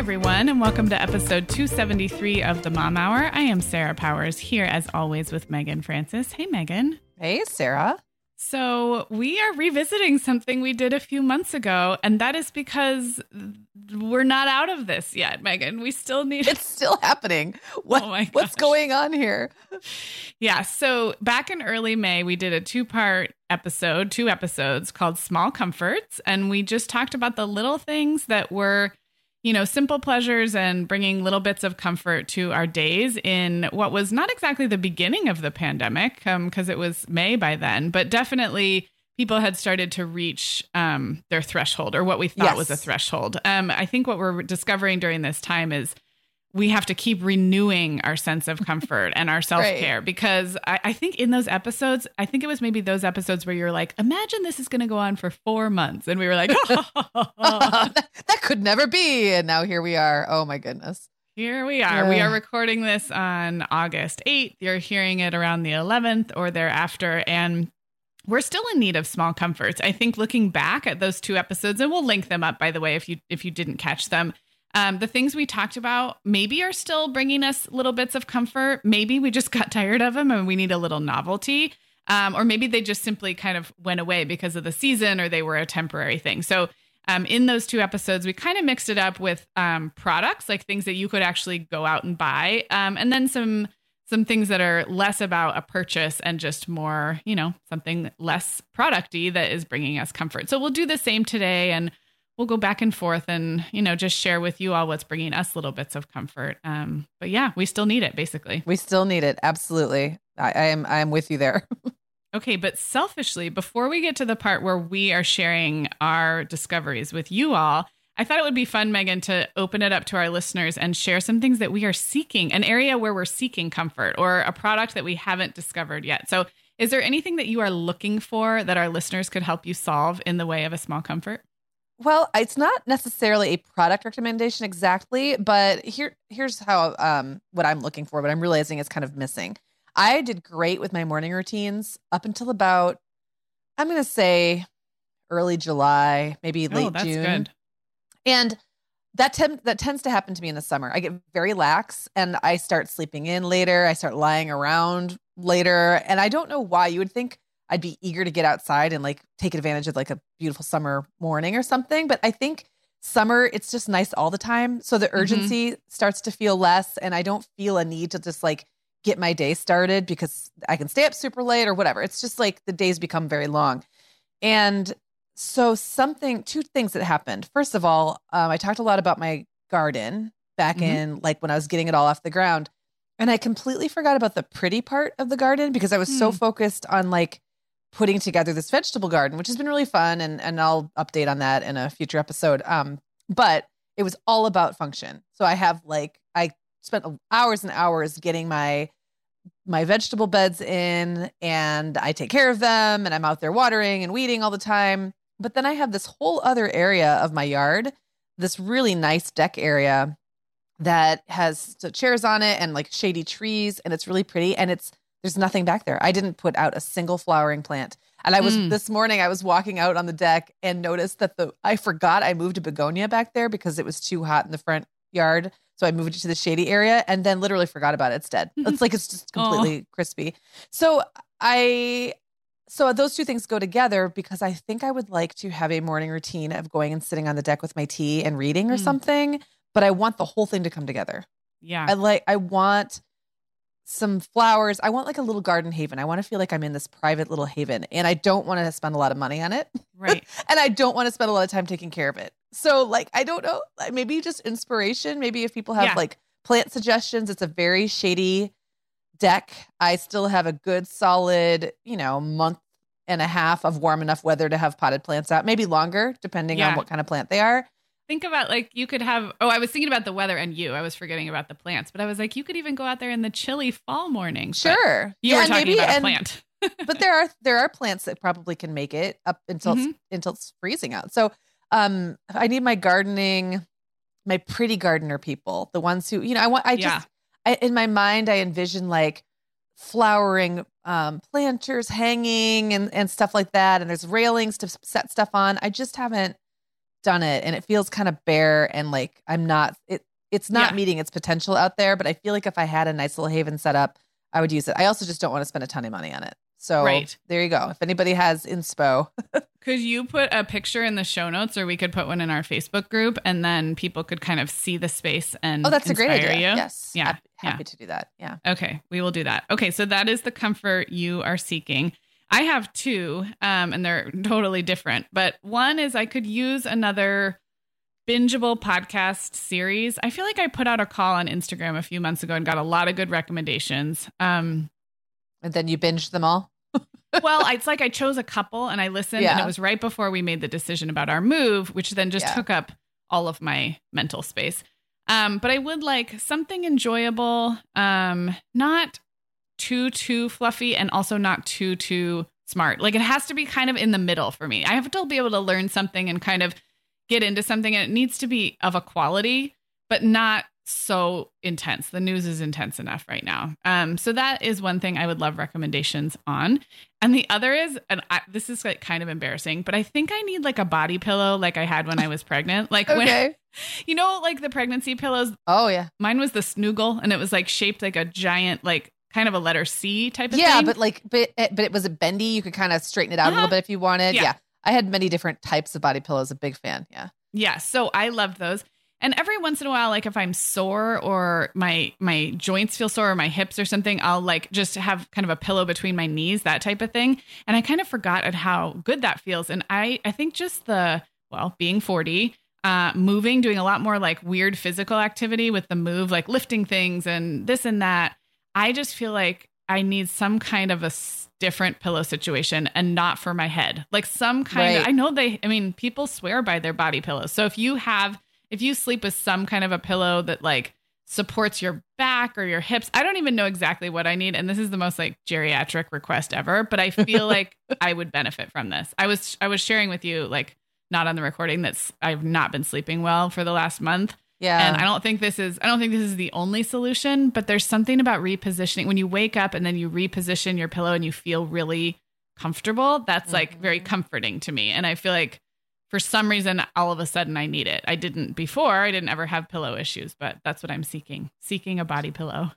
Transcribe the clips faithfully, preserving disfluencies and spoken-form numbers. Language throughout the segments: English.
Everyone, and welcome to episode two seventy-three of the Mom Hour. I am Sarah Powers, here as always with Megan Francis. Hey, Megan. Hey, Sarah. So we are revisiting something we did a few months ago, and that is because we're not out of this yet, Megan. We still need... It's still happening. What, oh my gosh. What's going on here? Yeah, so back in early May, we did a two-part episode, two episodes called Small Comforts, and we just talked about the little things that were... you know, simple pleasures and bringing little bits of comfort to our days in what was not exactly the beginning of the pandemic, um, 'cause it was May by then, but definitely people had started to reach um, their threshold, or what we thought yes. was a threshold. Um, I think what we're discovering during this time is we have to keep renewing our sense of comfort and our self-care, right. because I, I think in those episodes, I think it was maybe those episodes where you're like, imagine this is going to go on for four months. And we were like, oh, that, that could never be. And now here we are. Oh my goodness. Here we are. Yeah. We are recording this on August eighth. You're hearing it around the eleventh or thereafter. And we're still in need of small comforts. I think looking back at those two episodes, and we'll link them up, by the way, if you, if you didn't catch them, Um, the things we talked about maybe are still bringing us little bits of comfort. Maybe we just got tired of them and we need a little novelty. Um, or maybe they just simply kind of went away because of the season, or they were a temporary thing. So um, in those two episodes, we kind of mixed it up with um, products, like things that you could actually go out and buy. Um, and then some some things that are less about a purchase and just more, you know, something less product-y that is bringing us comfort. So we'll do the same today, and we'll go back and forth and, you know, just share with you all what's bringing us little bits of comfort. Um, but yeah, we still need it, basically. We still need it. Absolutely. I, I am I'm with you there. Okay, but selfishly, before we get to the part where we are sharing our discoveries with you all, I thought it would be fun, Megan, to open it up to our listeners and share some things that we are seeking, an area where we're seeking comfort or a product that we haven't discovered yet. So is there anything that you are looking for that our listeners could help you solve in the way of a small comfort? Well, it's not necessarily a product recommendation exactly, but here, here's how um, what I'm looking for, but I'm realizing it's kind of missing. I did great with my morning routines up until about, I'm going to say early July, maybe late oh, that's June. Good. And that, tem- that tends to happen to me in the summer. I get very lax and I start sleeping in later. I start lying around later. And I don't know why. You would think I'd be eager to get outside and like take advantage of like a beautiful summer morning or something. But I think summer, it's just nice all the time. So the urgency mm-hmm. starts to feel less, and I don't feel a need to just like get my day started because I can stay up super late or whatever. It's just like the days become very long. And so something, two things that happened. First of all, um, I talked a lot about my garden back mm-hmm. in like when I was getting it all off the ground, and I completely forgot about the pretty part of the garden because I was mm. so focused on like putting together this vegetable garden, which has been really fun. And, and I'll update on that in a future episode. Um, but it was all about function. So I have like, I spent hours and hours getting my, my vegetable beds in, and I take care of them, and I'm out there watering and weeding all the time. But then I have this whole other area of my yard, this really nice deck area that has chairs on it and like shady trees, and it's really pretty, and it's, there's nothing back there. I didn't put out a single flowering plant. And I was, mm. this morning I was walking out on the deck and noticed that the, I forgot I moved a begonia back there because it was too hot in the front yard. So I moved it to the shady area and then literally forgot about it. It's dead. It's like, it's just completely crispy. So I, so those two things go together because I think I would like to have a morning routine of going and sitting on the deck with my tea and reading or mm. something, but I want the whole thing to come together. Yeah. I like, I want some flowers. I want like a little garden haven. I want to feel like I'm in this private little haven, and I don't want to spend a lot of money on it. Right. And I don't want to spend a lot of time taking care of it. So like, I don't know, maybe just inspiration. Maybe if people have yeah. like plant suggestions, it's a very shady deck. I still have a good solid, you know, month and a half of warm enough weather to have potted plants out, maybe longer, depending yeah. on what kind of plant they are. Think about like you could have, oh, I was thinking about the weather and you, I was forgetting about the plants, but I was like, you could even go out there in the chilly fall morning. Sure. You yeah, were talking maybe, about and, a plant. But there are, there are plants that probably can make it up until, mm-hmm. until it's freezing out. So um, I need my gardening, my pretty gardener people, the ones who, you know, I want, I yeah. just, I, in my mind, I envision like flowering um, planters hanging and, and stuff like that. And there's railings to set stuff on. I just haven't done it, and it feels kind of bare, and like I'm not it it's not yeah. meeting its potential out there, but I feel like if I had a nice little haven set up, I would use it. I also just don't want to spend a ton of money on it. So right. there you go. If anybody has inspo. Could you put a picture in the show notes, or we could put one in our Facebook group, and then people could kind of see the space and oh, that's a great idea. You. Yes. Yeah. Happy, happy yeah. to do that. Yeah. Okay. We will do that. Okay. So that is the comfort you are seeking. I have two, um, and they're totally different. But one is I could use another bingeable podcast series. I feel like I put out a call on Instagram a few months ago and got a lot of good recommendations. Um, and then you binged them all? Well, it's like I chose a couple and I listened, yeah. and it was right before we made the decision about our move, which then just yeah. took up all of my mental space. Um, but I would like something enjoyable, um, not too, too fluffy and also not too, too smart. Like it has to be kind of in the middle for me. I have to be able to learn something and kind of get into something. And it needs to be of a quality, but not so intense. The news is intense enough right now. Um, so that is one thing I would love recommendations on. And the other is, and I, this is like kind of embarrassing, but I think I need like a body pillow. Like I had when I was pregnant, like okay. when, you know, like the pregnancy pillows. Oh yeah. Mine was the Snoogle, and it was like shaped like a giant, like, kind of a letter C type of yeah, thing. Yeah, but like, but it, but it was a bendy. You could kind of straighten it out uh-huh. a little bit if you wanted. Yeah. yeah. I had many different types of body pillows. A big fan. Yeah. Yeah. So I loved those. And every once in a while, like if I'm sore or my, my joints feel sore or my hips or something, I'll like just have kind of a pillow between my knees, that type of thing. And I kind of forgot at how good that feels. And I, I think just the, well, being forty, uh, moving, doing a lot more like weird physical activity with the move, like lifting things and this and that. I just feel like I need some kind of a s- different pillow situation, and not for my head, like some kind right. of, I know they, I mean, people swear by their body pillows. So if you have, if you sleep with some kind of a pillow that like supports your back or your hips, I don't even know exactly what I need. And this is the most like geriatric request ever, but I feel like I would benefit from this. I was, I was sharing with you, like not on the recording, that's I've not been sleeping well for the last month. Yeah. And I don't think this is, I don't think this is the only solution, but there's something about repositioning when you wake up and then you reposition your pillow and you feel really comfortable. That's mm-hmm. like very comforting to me. And I feel like for some reason, all of a sudden I need it. I didn't before. I didn't ever have pillow issues, but that's what I'm seeking, seeking a body pillow.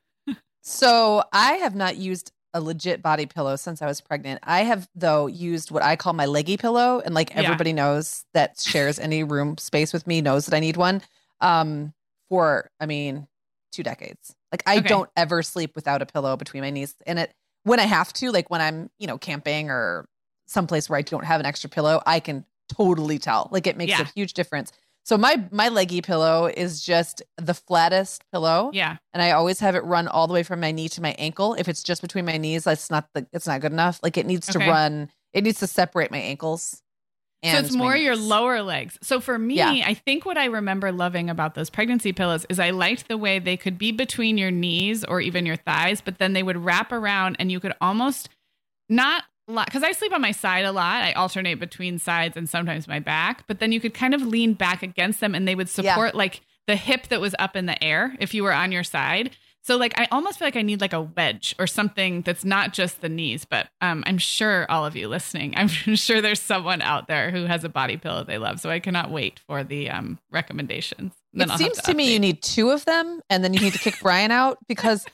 So I have not used a legit body pillow since I was pregnant. I have though used what I call my leggy pillow. And like everybody yeah. knows that shares any room space with me knows that I need one. Um, for, I mean, two decades. Like I okay. don't ever sleep without a pillow between my knees, and it, when I have to, like when I'm, you know, camping or someplace where I don't have an extra pillow, I can totally tell, like it makes yeah. a huge difference. So my, my leggy pillow is just the flattest pillow. Yeah. And I always have it run all the way from my knee to my ankle. If it's just between my knees, that's not the, it's not good enough. Like it needs okay. to run, it needs to separate my ankles. And so it's more your lower legs. So for me, yeah. I think what I remember loving about those pregnancy pillows is I liked the way they could be between your knees or even your thighs, but then they would wrap around and you could almost not, because I sleep on my side a lot. I alternate between sides and sometimes my back, but then you could kind of lean back against them and they would support yeah. like the hip that was up in the air if you were on your side. So like, I almost feel like I need like a wedge or something that's not just the knees, but um, I'm sure all of you listening, I'm sure there's someone out there who has a body pillow they love. So I cannot wait for the um, recommendations. Then it I'll seems to, to me you need two of them and then you need to kick Brian out because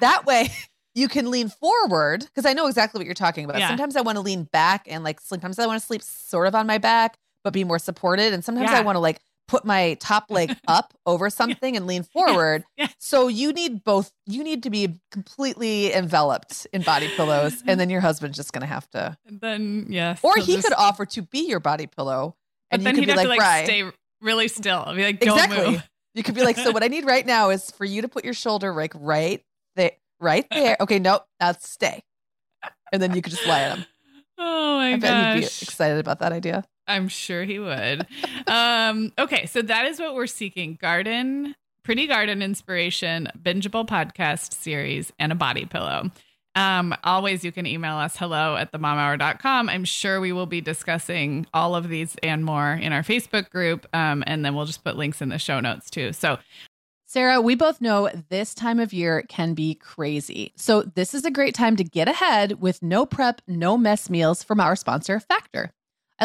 that way you can lean forward because I know exactly what you're talking about. Yeah. Sometimes I want to lean back and like sometimes I want to sleep sort of on my back, but be more supported. And sometimes yeah. I want to like put my top leg up over something yeah. and lean forward. Yeah. Yeah. So you need both. You need to be completely enveloped in body pillows. And then your husband's just going to have to. And then, yes. Or he just could offer to be your body pillow. And but you then could he'd be have like, to like stay really still. I'd be like, don't exactly. move. You could be like, so what I need right now is for you to put your shoulder like right there. Right there. Okay, nope. Now stay. And then you could just lie at him. Oh my I bet gosh. He'd be excited about that idea. I'm sure he would. um, okay, so that is what we're seeking. Garden, pretty garden inspiration, bingeable podcast series, and a body pillow. Um, always, you can email us hello at the mom hour dot com. I'm sure we will be discussing all of these and more in our Facebook group. Um, and then we'll just put links in the show notes too. So Sarah, we both know this time of year can be crazy. So this is a great time to get ahead with no prep, no mess meals from our sponsor, Factor. I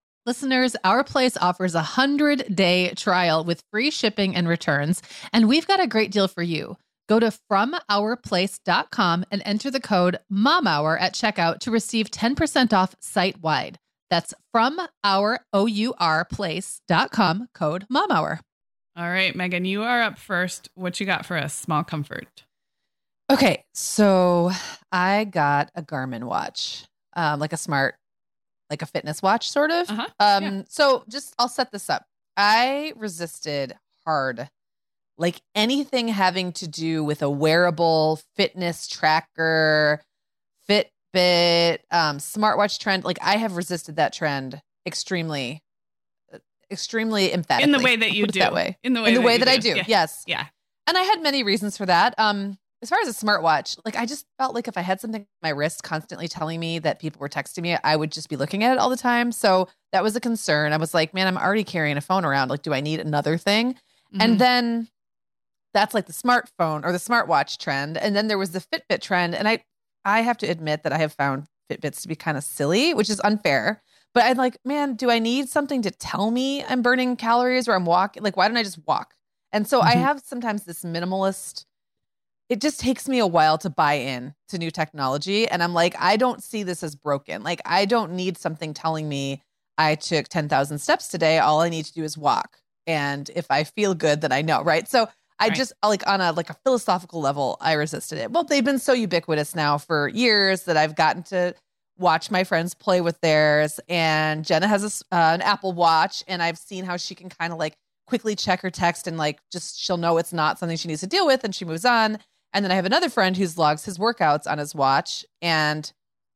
Listeners, Our Place offers a one hundred day trial with free shipping and returns, and we've got a great deal for you. Go to from our place dot com and enter the code MOMHOUR at checkout to receive ten percent off site-wide. That's from our O U R place dot com code MOMHOUR. All right, Megan, you are up first. What you got for us? Small comfort. Okay, so I got a Garmin watch, um, like a smart, like a fitness watch sort of. Uh-huh. Um, yeah. So just I'll set this up. I resisted hard, like anything having to do with a wearable fitness tracker, fit. But um, smartwatch trend, like I have resisted that trend extremely, extremely emphatically. In the way that you do. That way. In the way, In the that, way that I do. do. Yeah. Yes. Yeah. And I had many reasons for that. Um, as far as a smartwatch, like I just felt like if I had something on my wrist constantly telling me that people were texting me, I would just be looking at it all the time. So that was a concern. I was like, man, I'm already carrying a phone around. Like, do I need another thing? Mm-hmm. And then that's like the smartphone or the smartwatch trend. And then there was the Fitbit trend. And I, I have to admit that I have found Fitbits to be kind of silly, which is unfair. But I'm like, man, do I need something to tell me I'm burning calories or I'm walking? Like, why don't I just walk? And so mm-hmm. I have sometimes this minimalist, it just takes me a while to buy in to new technology. And I'm like, I don't see this as broken. Like, I don't need something telling me I took ten thousand steps today. All I need to do is walk. And if I feel good, then I know, right? So I right. just like on a like a philosophical level, I resisted it. Well, they've been so ubiquitous now for years that I've gotten to watch my friends play with theirs. And Jenna has a, uh, an Apple Watch, and I've seen how she can kind of like quickly check her text and like just she'll know it's not something she needs to deal with, and she moves on. And then I have another friend who's logs his workouts on his watch, and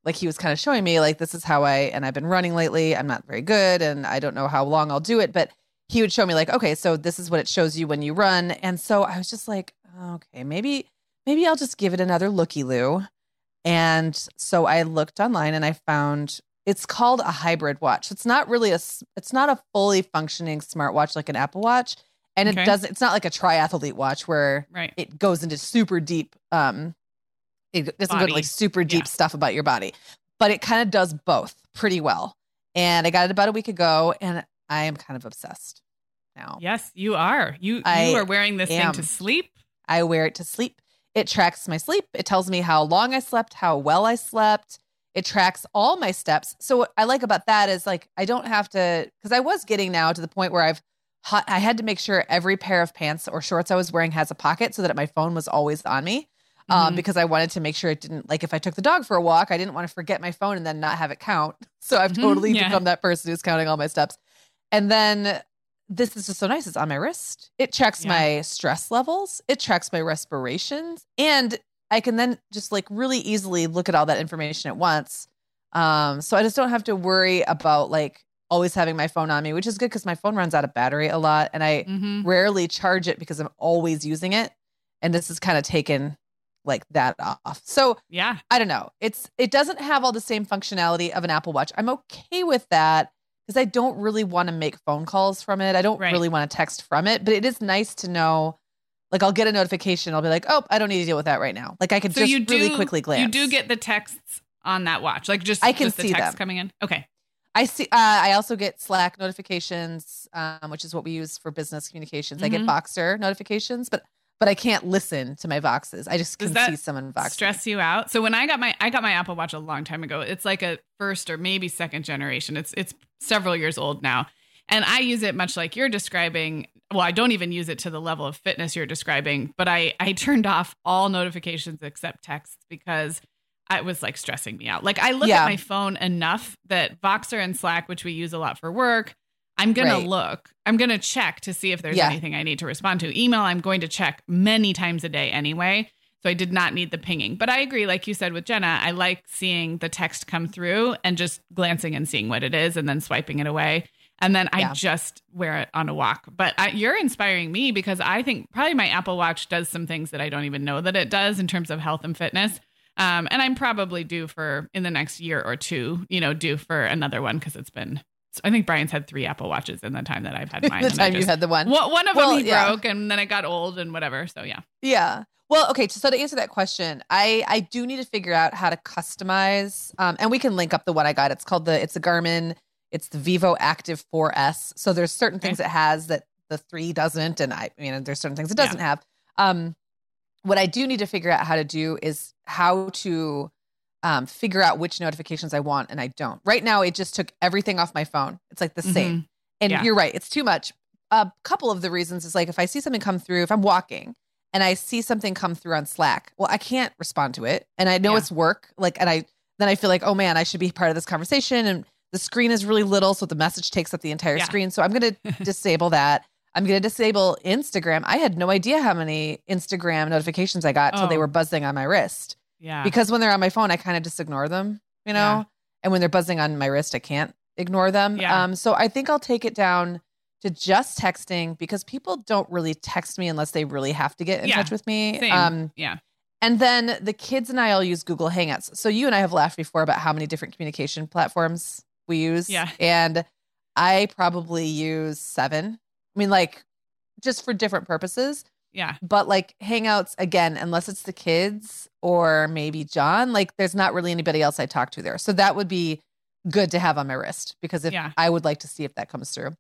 like he was kind of showing me like, this is how I, and I've been running lately. I'm not very good, and I don't know how long I'll do it, but he would show me like, okay, so this is what it shows you when you run. And so I was just like, okay, maybe, maybe I'll just give it another looky-loo. And so I looked online and I found it's called a hybrid watch. It's not really a, it's not a fully functioning smartwatch like an Apple Watch. And okay. it doesn't, it's not like a triathlete watch where right. it goes into super deep, um, it doesn't body. go to like super deep yeah. stuff about your body, but it kind of does both pretty well. And I got it about a week ago, and I am kind of obsessed now. Yes, you are. You I you are wearing this am. thing to sleep. I wear it to sleep. It tracks my sleep. It tells me how long I slept, how well I slept. It tracks all my steps. So what I like about that is like, I don't have to, because I was getting now to the point where I've, I had to make sure every pair of pants or shorts I was wearing has a pocket so that my phone was always on me. Mm-hmm. Um, because I wanted to make sure it didn't, like if I took the dog for a walk, I didn't want to forget my phone and then not have it count. So I've mm-hmm. totally yeah. become that person who's counting all my steps. And then this is just so nice. It's on my wrist. It tracks yeah. my stress levels. It tracks my respirations. And I can then just like really easily look at all that information at once. Um, so I just don't have to worry about like always having my phone on me, which is good because my phone runs out of battery a lot. And I mm-hmm. rarely charge it because I'm always using it. And this has kind of taken like that off. So yeah, I don't know. It's, it doesn't have all the same functionality of an Apple Watch. I'm okay with that, because I don't really want to make phone calls from it. I don't right. really want to text from it, but it is nice to know, like I'll get a notification. I'll be like, oh, I don't need to deal with that right now. Like I can so just you do, really quickly glance. You do get the texts on that watch. Like just, I can just the see text them. coming in. Okay. I see. Uh, I also get Slack notifications, um, which is what we use for business communications. Mm-hmm. I get Voxer notifications, but But I can't listen to my Voxes. I just can see someone Voxing. Stress you out? So when I got my I got my Apple Watch a long time ago. It's like a first or maybe second generation. It's it's several years old now. And I use it much like you're describing. Well, I don't even use it to the level of fitness you're describing, but I, I turned off all notifications except texts because it was like stressing me out. Like I look yeah. at my phone enough that Voxer and Slack, which we use a lot for work, I'm going right. to look, I'm going to check to see if there's yeah. anything I need to respond to. Email, I'm going to check many times a day anyway. So I did not need the pinging, but I agree. Like you said with Jenna, I like seeing the text come through and just glancing and seeing what it is and then swiping it away. And then yeah. I just wear it on a walk, but I, you're inspiring me because I think probably my Apple Watch does some things that I don't even know that it does in terms of health and fitness. Um, and I'm probably due for in the next year or two, you know, due for another one. Cause it's been, I think Brian's had three Apple Watches in the time that I've had mine. the time just, you had the one. Well, one of well, them he yeah. broke, and then it got old and whatever. So yeah. Yeah. Well, okay. So to answer that question, I, I do need to figure out how to customize. Um, and we can link up the one I got. It's called the, it's a Garmin. It's the Vivo Active four S. So there's certain okay. things it has that the three doesn't. And I, you know, there's certain things it doesn't yeah. have. Um, what I do need to figure out how to do is how to Um, figure out which notifications I want and I don't. Right now, it just took everything off my phone. It's like the mm-hmm. same. And yeah. you're right. It's too much. A couple of the reasons is like, if I see something come through, if I'm walking and I see something come through on Slack, well, I can't respond to it. And I know yeah. it's work. Like, and I, then I feel like, oh man, I should be part of this conversation. And the screen is really little. So the message takes up the entire yeah. screen. So I'm going to disable that. I'm going to disable Instagram. I had no idea how many Instagram notifications I got until oh. they were buzzing on my wrist. Yeah. Because when they're on my phone, I kind of just ignore them, you know, yeah. and when they're buzzing on my wrist, I can't ignore them. Yeah. Um, so I think I'll take it down to just texting because people don't really text me unless they really have to get in yeah. touch with me. Same. Um, yeah. And then the kids and I all use Google Hangouts. So you and I have laughed before about how many different communication platforms we use. Yeah. And I probably use seven. I mean, like just for different purposes. Yeah. But like Hangouts, again, unless it's the kids or maybe John, like there's not really anybody else I talk to there. So that would be good to have on my wrist because if yeah. I would like to see if that comes through.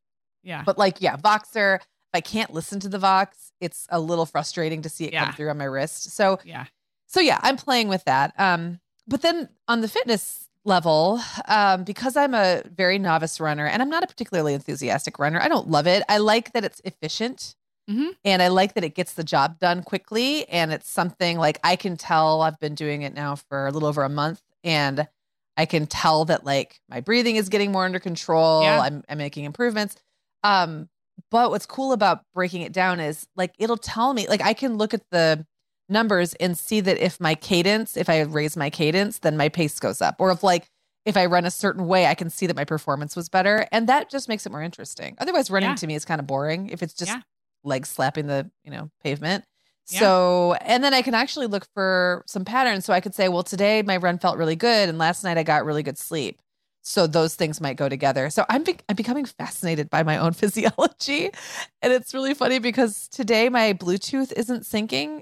Yeah. But like, yeah, Voxer, if I can't listen to the Vox, it's a little frustrating to see it yeah. come through on my wrist. So yeah. So yeah, I'm playing with that. Um, but then on the fitness level, um, because I'm a very novice runner and I'm not a particularly enthusiastic runner, I don't love it. I like that it's efficient. Mm-hmm. And I like that it gets the job done quickly. And it's something like I can tell I've been doing it now for a little over a month. And I can tell that like my breathing is getting more under control. Yeah. I'm, I'm making improvements. Um, but what's cool about breaking it down is like, it'll tell me, like I can look at the numbers and see that if my cadence, if I raise my cadence, then my pace goes up. Or if like, if I run a certain way, I can see that my performance was better. And that just makes it more interesting. Otherwise running yeah. to me is kind of boring if it's just yeah. legs slapping the, you know, pavement. Yeah. So, and then I can actually look for some patterns. So I could say, well, today my run felt really good. And last night I got really good sleep. So those things might go together. So I'm, be- I'm becoming fascinated by my own physiology. And it's really funny because today my Bluetooth isn't syncing.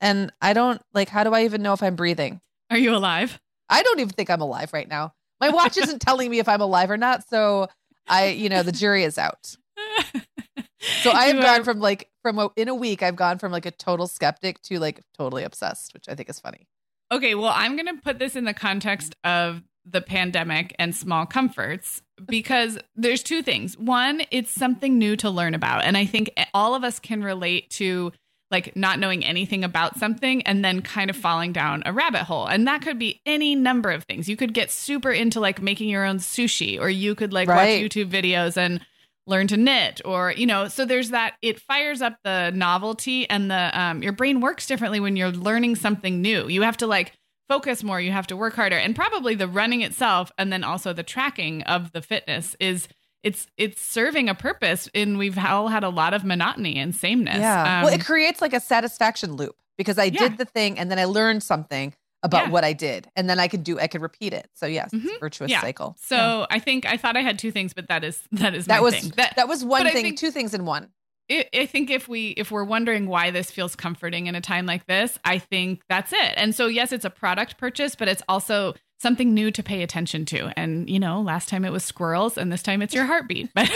And I don't like, how do I even know if I'm breathing? Are you alive? I don't even think I'm alive right now. My watch isn't telling me if I'm alive or not. So I, you know, the jury is out. So I have gone from like, from a, in a week, I've gone from like a total skeptic to like totally obsessed, which I think is funny. Okay. Well, I'm going to put this in the context of the pandemic and small comforts, because there's two things. One, it's something new to learn about. And I think all of us can relate to like not knowing anything about something and then kind of falling down a rabbit hole. And that could be any number of things. You could get super into like making your own sushi, or you could like right. watch YouTube videos and learn to knit, or, you know, so there's that, it fires up the novelty and the, um, your brain works differently when you're learning something new. You have to like focus more, you have to work harder, and probably the running itself. And then also the tracking of the fitness is, it's, it's serving a purpose, and we've all had a lot of monotony and sameness. Yeah. Um, well, it creates like a satisfaction loop because I yeah. did the thing and then I learned something about yeah. what I did. And then I could do, I could repeat it. So yes, mm-hmm. it's a virtuous yeah. cycle. So yeah. I think, I thought I had two things, but that is, that is, that my was, thing. That, that was one thing, think, two things in one. It, I think if we, if we're wondering why this feels comforting in a time like this, I think that's it. And so, yes, it's a product purchase, but it's also something new to pay attention to. And, you know, last time it was squirrels and this time it's your heartbeat. But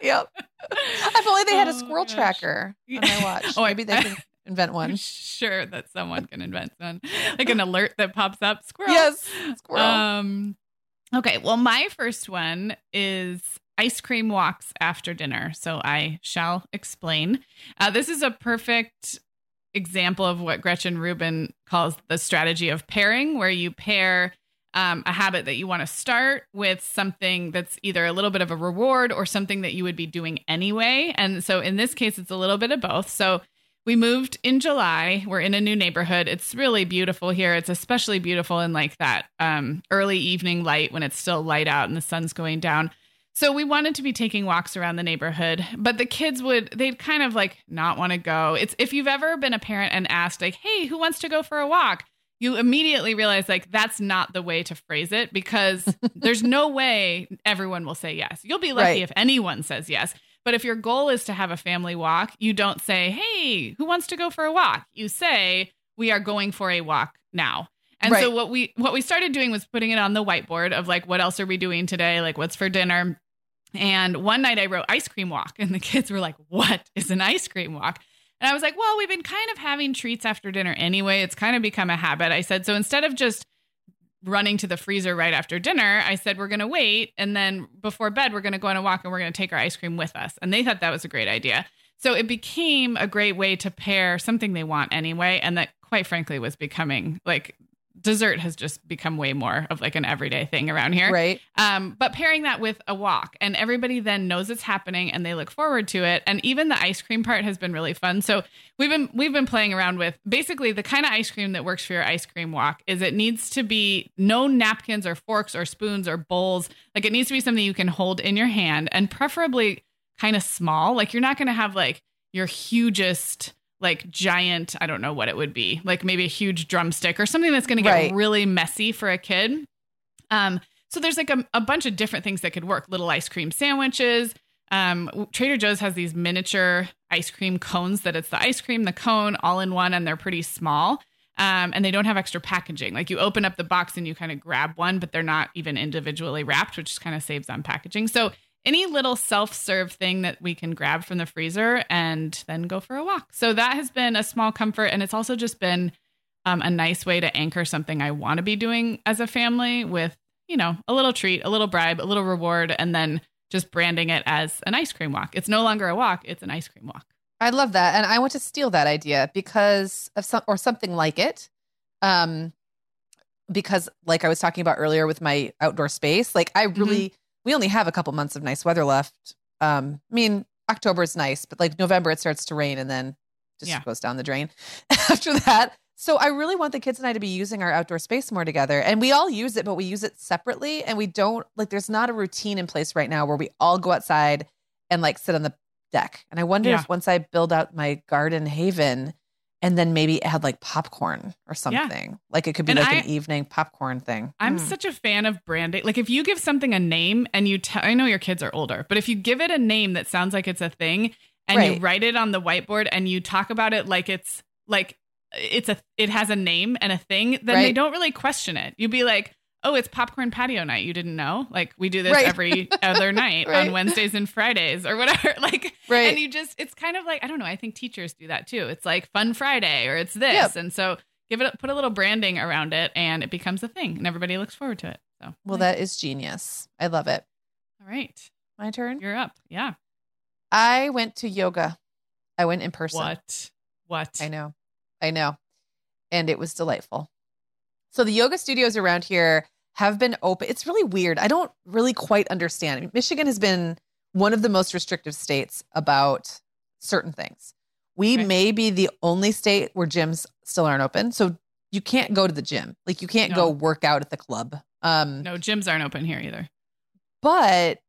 yep. If only they had a squirrel oh, tracker on my watch. Oh, maybe I, they can invent one. I'm sure that someone can invent one, like an alert that pops up. Squirrel. Yes. Squirrel. Um, okay. Well, my first one is ice cream walks after dinner. So I shall explain. Uh, this is a perfect example of what Gretchen Rubin calls the strategy of pairing, where you pair um, a habit that you want to start with something that's either a little bit of a reward or something that you would be doing anyway. And so in this case, it's a little bit of both. So we moved in July. We're in a new neighborhood. It's really beautiful here. It's especially beautiful in like that um, early evening light when it's still light out and the sun's going down. So we wanted to be taking walks around the neighborhood, but the kids would, they'd kind of like not want to go. It's if you've ever been a parent and asked like, hey, who wants to go for a walk? You immediately realize like, that's not the way to phrase it, because there's no way everyone will say yes. You'll be lucky right. if anyone says yes. But if your goal is to have a family walk, you don't say, hey, who wants to go for a walk? You say, we are going for a walk now. And right. so what we what we started doing was putting it on the whiteboard of like, what else are we doing today? Like, what's for dinner? And one night I wrote ice cream walk, and the kids were like, what is an ice cream walk? And I was like, well, we've been kind of having treats after dinner anyway. It's kind of become a habit. I said, so instead of just running to the freezer right after dinner, I said, we're going to wait. And then before bed, we're going to go on a walk and we're going to take our ice cream with us. And they thought that was a great idea. So it became a great way to pair something they want anyway. And that, quite frankly, was becoming like dessert has just become way more of like an everyday thing around here. Right. Um, but pairing that with a walk, and everybody then knows it's happening and they look forward to it. And even the ice cream part has been really fun. So we've been, we've been playing around with basically the kind of ice cream that works for your ice cream walk is it needs to be no napkins or forks or spoons or bowls. Like it needs to be something you can hold in your hand, and preferably kind of small. Like you're not going to have like your hugest, like giant, I don't know what it would be, like maybe a huge drumstick or something that's going to get right. really messy for a kid. Um, so there's like a, a bunch of different things that could work. Little ice cream sandwiches, Um, Trader Joe's has these miniature ice cream cones that it's the ice cream, the cone all in one, and they're pretty small. Um, and they don't have extra packaging. Like you open up the box and you kind of grab one, but they're not even individually wrapped, which kind of saves on packaging. So any little self-serve thing that we can grab from the freezer and then go for a walk. So that has been a small comfort. And it's also just been um, a nice way to anchor something I want to be doing as a family with, you know, a little treat, a little bribe, a little reward, and then just branding it as an ice cream walk. It's no longer a walk. It's an ice cream walk. I love that. And I want to steal that idea because of some, or something like it. Um, because like I was talking about earlier with my outdoor space, like I really, mm-hmm. we only have a couple months of nice weather left. Um, I mean, October is nice, but like November, it starts to rain and then just yeah. goes down the drain after that. So I really want the kids and I to be using our outdoor space more together, and we all use it, but we use it separately. And we don't like, there's not a routine in place right now where we all go outside and like sit on the deck. And I wonder yeah. if once I build out my garden haven and then maybe add like popcorn or something, yeah. like it could be and like I, an evening popcorn thing. I'm mm. such a fan of branding. Like if you give something a name and you tell, I know your kids are older, but if you give it a name that sounds like it's a thing and right. you write it on the whiteboard and you talk about it, like it's like it's a, it has a name and a thing, then right. they don't really question it. You'd be like, oh, it's popcorn patio night. You didn't know? Like we do this right. every other night right. on Wednesdays and Fridays or whatever. Like, right. and you just, it's kind of like, I don't know. I think teachers do that too. It's like Fun Friday or it's this. Yep. And so give it, put a little branding around it and it becomes a thing and everybody looks forward to it. So, well, nice. That is genius. I love it. All right. My turn. You're up. Yeah. I went to yoga. I went in person. What? What? I know. I know. And it was delightful. So the yoga studios around here have been open. It's really weird. I don't really quite understand. I mean, Michigan has been one of the most restrictive states about certain things. We right. may be the only state where gyms still aren't open. So you can't go to the gym. Like you can't no. go work out at the club. Um, no, gyms aren't open here either. But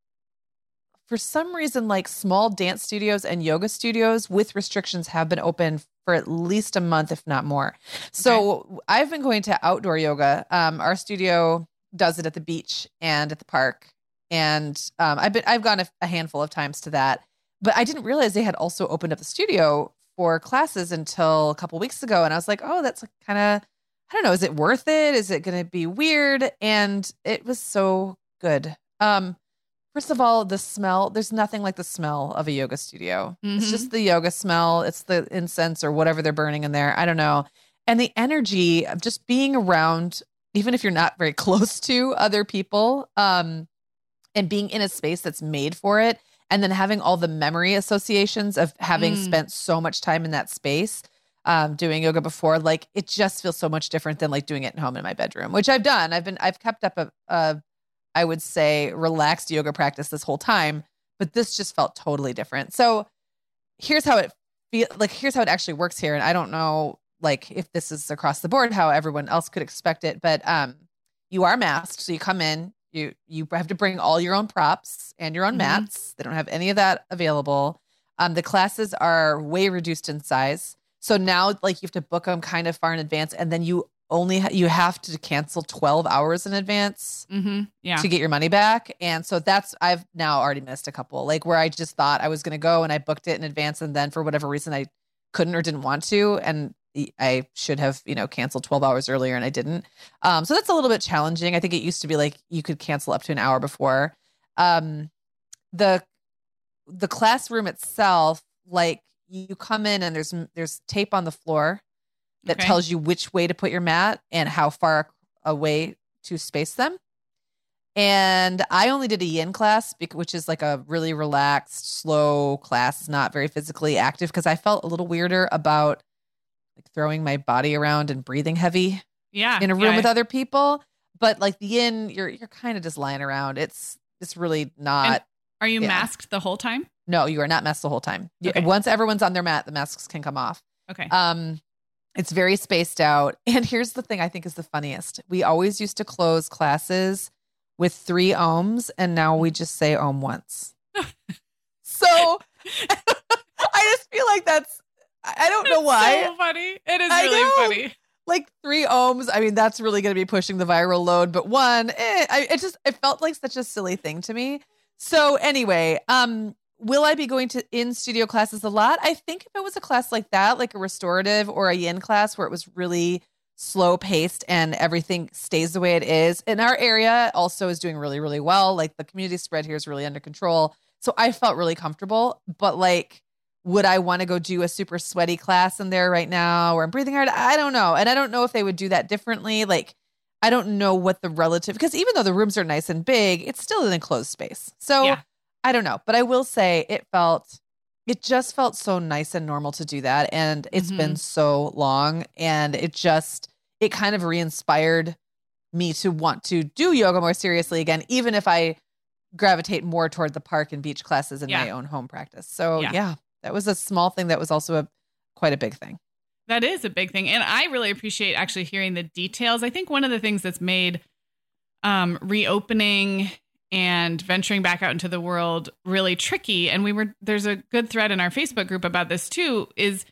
for some reason, like small dance studios and yoga studios with restrictions have been open for at least a month, if not more. So okay. I've been going to outdoor yoga. Um, our studio does it at the beach and at the park. And um, I've been, I've gone a, a handful of times to that, but I didn't realize they had also opened up the studio for classes until a couple weeks ago. And I was like, oh, that's kind of, I don't know. Is it worth it? Is it going to be weird? And it was so good. Um, First of all, the smell, there's nothing like the smell of a yoga studio. Mm-hmm. It's just the yoga smell. It's the incense or whatever they're burning in there. I don't know. And the energy of just being around, even if you're not very close to other people, um, and being in a space that's made for it. And then having all the memory associations of having mm. spent so much time in that space, um, doing yoga before, like it just feels so much different than like doing it at home in my bedroom, which I've done. I've been, I've kept up a, a I would say relaxed yoga practice this whole time, but this just felt totally different. So here's how it feel like, here's how it actually works here. And I don't know, like if this is across the board, how everyone else could expect it, but, um, you are masked. So you come in, you, you have to bring all your own props and your own mm-hmm. mats. They don't have any of that available. Um, the classes are way reduced in size. So now like you have to book them kind of far in advance. And then you only ha- you have to cancel twelve hours in advance mm-hmm. yeah. to get your money back. And so that's, I've now already missed a couple, like where I just thought I was going to go and I booked it in advance. And then for whatever reason, I couldn't or didn't want to. And I should have, you know, canceled twelve hours earlier and I didn't. Um, so that's a little bit challenging. I think it used to be like you could cancel up to an hour before. Um, the, the classroom itself, like you come in and there's, there's tape on the floor that okay. tells you which way to put your mat and how far away to space them. And I only did a yin class, which is like a really relaxed, slow class, not very physically active, because I felt a little weirder about like throwing my body around and breathing heavy yeah, in a room yeah. with other people. But like the yin, you're you're kind of just lying around. It's it's really not. And are you yeah. masked the whole time? No, you are not masked the whole time. Okay. Once everyone's on their mat, the masks can come off. Okay. Um. It's very spaced out. And here's the thing I think is the funniest. We always used to close classes with three ohms, and now we just say ohm once. So I just feel like that's, I don't it's know why. So funny. It is I really know, funny. Like three ohms. I mean, that's really going to be pushing the viral load, but one, eh, I, it just, it felt like such a silly thing to me. So anyway, um, will I be going to in studio classes a lot? I think if it was a class like that, like a restorative or a yin class where it was really slow paced and everything stays the way it is. And our area also is doing really, really well. Like the community spread here is really under control. So I felt really comfortable, but like, would I want to go do a super sweaty class in there right now or I'm breathing hard? I don't know. And I don't know if they would do that differently. Like, I don't know what the relative, because even though the rooms are nice and big, it's still an enclosed space. So yeah. I don't know, but I will say it felt, it just felt so nice and normal to do that. And it's mm-hmm. been so long, and it just, it kind of re-inspired me to want to do yoga more seriously again, even if I gravitate more toward the park and beach classes in yeah. my own home practice. So yeah. yeah. That was a small thing that was also a quite a big thing. That is a big thing. And I really appreciate actually hearing the details. I think one of the things that's made um, reopening and venturing back out into the world really tricky. And we were, there's a good thread in our Facebook group about this too, is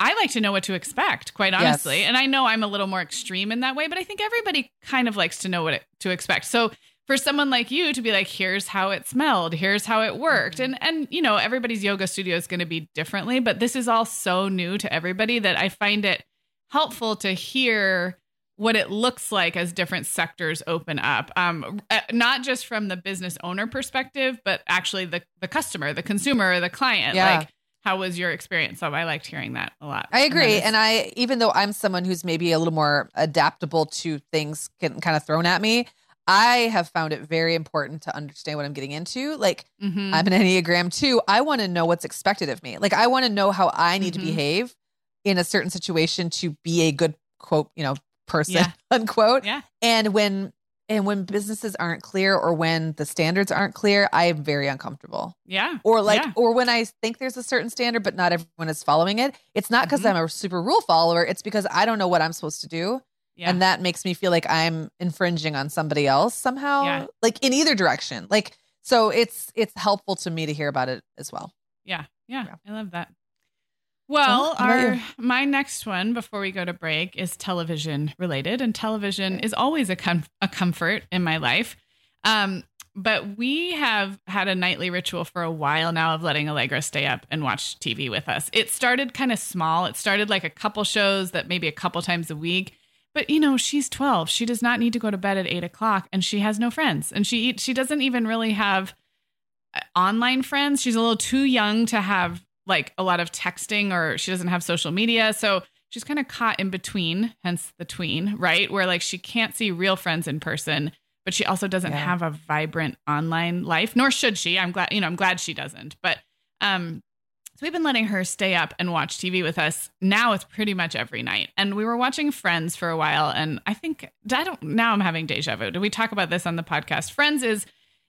I like to know what to expect, quite honestly. Yes. And I know I'm a little more extreme in that way, but I think everybody kind of likes to know what it, to expect. So for someone like you to be like, here's how it smelled, here's how it worked. Mm-hmm. And, and, you know, everybody's yoga studio is going to be differently, but this is all so new to everybody that I find it helpful to hear what it looks like as different sectors open up. Um, not just from the business owner perspective, but actually the, the customer, the consumer, the client, yeah. like, how was your experience? So I liked hearing that a lot. I agree. And, and I, even though I'm someone who's maybe a little more adaptable to things getting kind of thrown at me, I have found it very important to understand what I'm getting into. Like mm-hmm. I'm an Enneagram too. I want to know what's expected of me. Like I want to know how I need mm-hmm. to behave in a certain situation to be a good quote, you know, person, yeah. unquote. Yeah. And when, and when businesses aren't clear or when the standards aren't clear, I am very uncomfortable. Yeah. Or like, yeah. or when I think there's a certain standard, but not everyone is following it. It's not because mm-hmm. I'm a super rule follower. It's because I don't know what I'm supposed to do. Yeah. And that makes me feel like I'm infringing on somebody else somehow, yeah. like in either direction. Like, so it's, it's helpful to me to hear about it as well. Yeah. Yeah. yeah. I love that. Well, oh, our, my next one before we go to break is television related, and television okay. is always a com- a comfort in my life. Um, but we have had a nightly ritual for a while now of letting Allegra stay up and watch T V with us. It started kind of small. It started like a couple shows that maybe a couple times a week. But, you know, she's twelve. She does not need to go to bed at eight o'clock and she has no friends. And she she doesn't even really have online friends. She's a little too young to have like a lot of texting, or she doesn't have social media. So she's kind of caught in between, hence the tween, right? Where like she can't see real friends in person, but she also doesn't yeah. have a vibrant online life, nor should she. I'm glad, you know, I'm glad she doesn't. But um so we've been letting her stay up and watch T V with us. Now it's pretty much every night. And we were watching Friends for a while. And I think, I don't, now I'm having deja vu. Did we talk about this on the podcast? Friends is,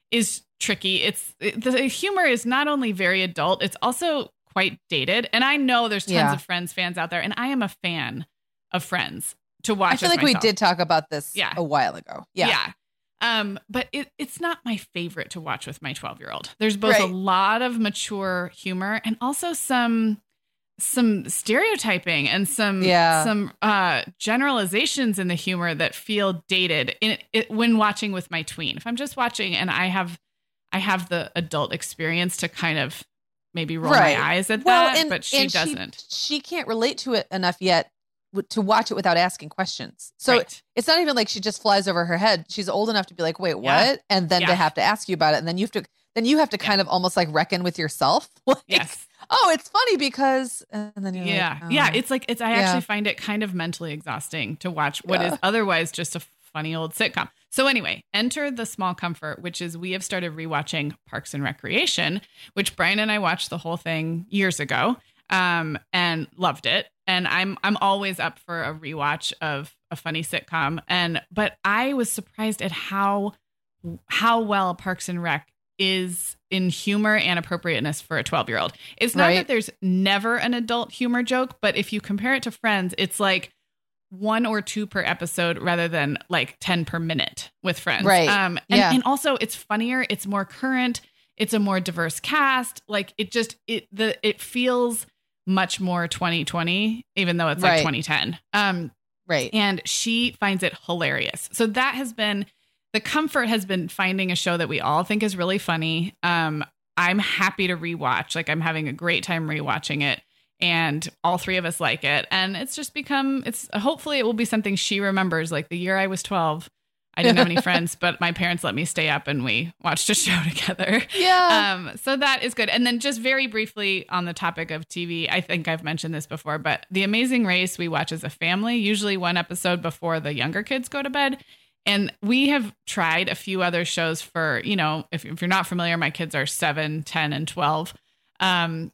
is tricky. It's it, the humor is not only very adult, it's also quite dated. And I know there's tons yeah. of Friends fans out there, and I am a fan of Friends to watch. I feel like myself. We did talk about this yeah. a while ago. Yeah. Yeah. Um, but it, it's not my favorite to watch with my twelve year old. There's both right. a lot of mature humor and also some, some stereotyping and some, yeah. some, uh, generalizations in the humor that feel dated in it, it, when watching with my tween. If I'm just watching and I have, I have the adult experience to kind of maybe roll right. my eyes at well, that, and, but she and doesn't, she, she can't relate to it enough yet to watch it without asking questions. So right. it's not even like she just flies over her head. She's old enough to be like, wait, yeah. what? And then yeah. to have to ask you about it. And then you have to, then you have to yeah. kind of almost like reckon with yourself. Like, yes. oh, it's funny because, and then you're yeah. like, oh. yeah. It's like, it's, I yeah. actually find it kind of mentally exhausting to watch what yeah. is otherwise just a funny old sitcom. So anyway, enter the small comfort, which is we have started rewatching Parks and Recreation, which Brian and I watched the whole thing years ago. Um, and loved it. And I'm, I'm always up for a rewatch of a funny sitcom. And, but I was surprised at how, how well Parks and Rec is in humor and appropriateness for a twelve year old. It's not right. that there's never an adult humor joke, but if you compare it to Friends, it's like one or two per episode rather than like ten per minute with Friends. Right. Um, and, yeah. and also it's funnier. It's more current. It's a more diverse cast. Like it just, it, the, it feels much more twenty twenty, even though it's like right. twenty ten. Um, right. And she finds it hilarious. So that has been, the comfort has been finding a show that we all think is really funny. Um, I'm happy to rewatch. Like, I'm having a great time rewatching it. And all three of us like it. And it's just become, it's hopefully it will be something she remembers. Like the year I was twelve, I didn't have any friends, but my parents let me stay up and we watched a show together. Yeah. Um, so that is good. And then just very briefly on the topic of T V, I think I've mentioned this before, but The Amazing Race we watch as a family, usually one episode before the younger kids go to bed. And we have tried a few other shows for, you know, if, if you're not familiar, my kids are seven, ten, and twelve. Um,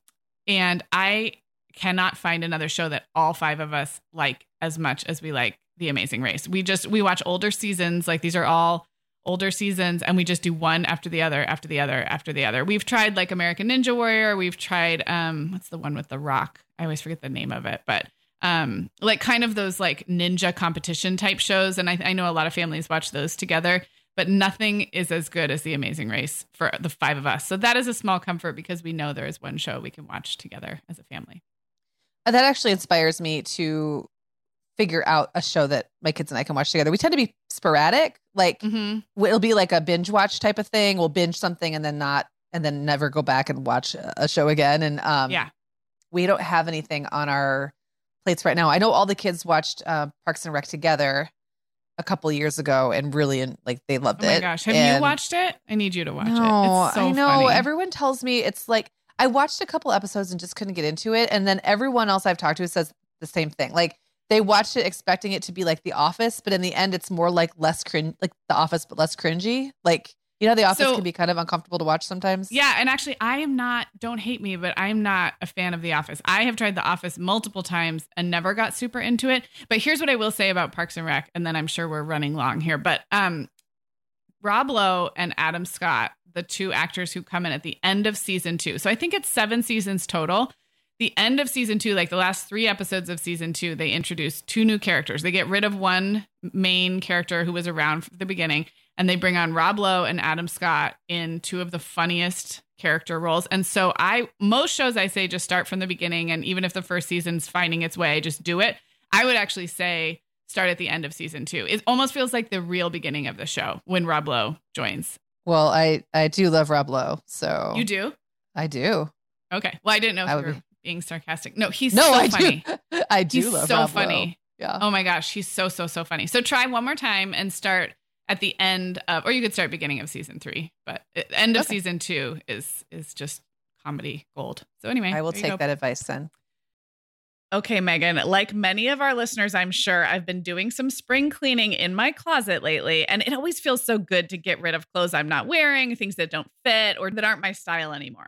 and I... cannot find another show that all five of us like as much as we like The Amazing Race. We just, we watch older seasons. Like these are all older seasons and we just do one after the other, after the other, after the other. We've tried like American Ninja Warrior. We've tried, um, what's the one with The Rock? I always forget the name of it, but, um, like kind of those like ninja competition type shows. And I, I know a lot of families watch those together, but nothing is as good as The Amazing Race for the five of us. So that is a small comfort because we know there is one show we can watch together as a family. That actually inspires me to figure out a show that my kids and I can watch together. We tend to be sporadic. Like mm-hmm. it'll be like a binge watch type of thing. We'll binge something and then not, and then never go back and watch a show again. And um, yeah, we don't have anything on our plates right now. I know all the kids watched uh, Parks and Rec together a couple years ago and really and like they loved it. Oh my it. gosh. Have and you watched it? I need you to watch no, it. It's so I know funny. Everyone tells me it's like, I watched a couple episodes and just couldn't get into it. And then everyone else I've talked to says the same thing. Like they watched it expecting it to be like The Office, but in the end, it's more like less cringe, like The Office, but less cringy. Like, you know, The Office so, can be kind of uncomfortable to watch sometimes. Yeah. And actually I am not, don't hate me, but I'm not a fan of The Office. I have tried The Office multiple times and never got super into it. But here's what I will say about Parks and Rec. And then I'm sure we're running long here, but, um, Rob Lowe and Adam Scott, the two actors who come in at the end of season two. So I think it's seven seasons total. The end of season two, like the last three episodes of season two, they introduce two new characters. They get rid of one main character who was around from the beginning and they bring on Rob Lowe and Adam Scott in two of the funniest character roles. And so I, most shows I say, just start from the beginning. And even if the first season's finding its way, just do it. I would actually say start at the end of season two. It almost feels like the real beginning of the show when Rob Lowe joins. Well, I, I do love Rob Lowe, so. You do? I do. Okay. Well, I didn't know if I you were be... being sarcastic. No, he's no, so I funny. Do. I do he's love so Rob funny. Lowe. Yeah. Oh my gosh. He's so, so, so funny. So try one more time and start at the end of, or you could start beginning of season three, but end of okay. season two is, is just comedy gold. So anyway. I will take that advice then. Okay, Megan, like many of our listeners, I'm sure I've been doing some spring cleaning in my closet lately, and it always feels so good to get rid of clothes I'm not wearing, things that don't fit or that aren't my style anymore.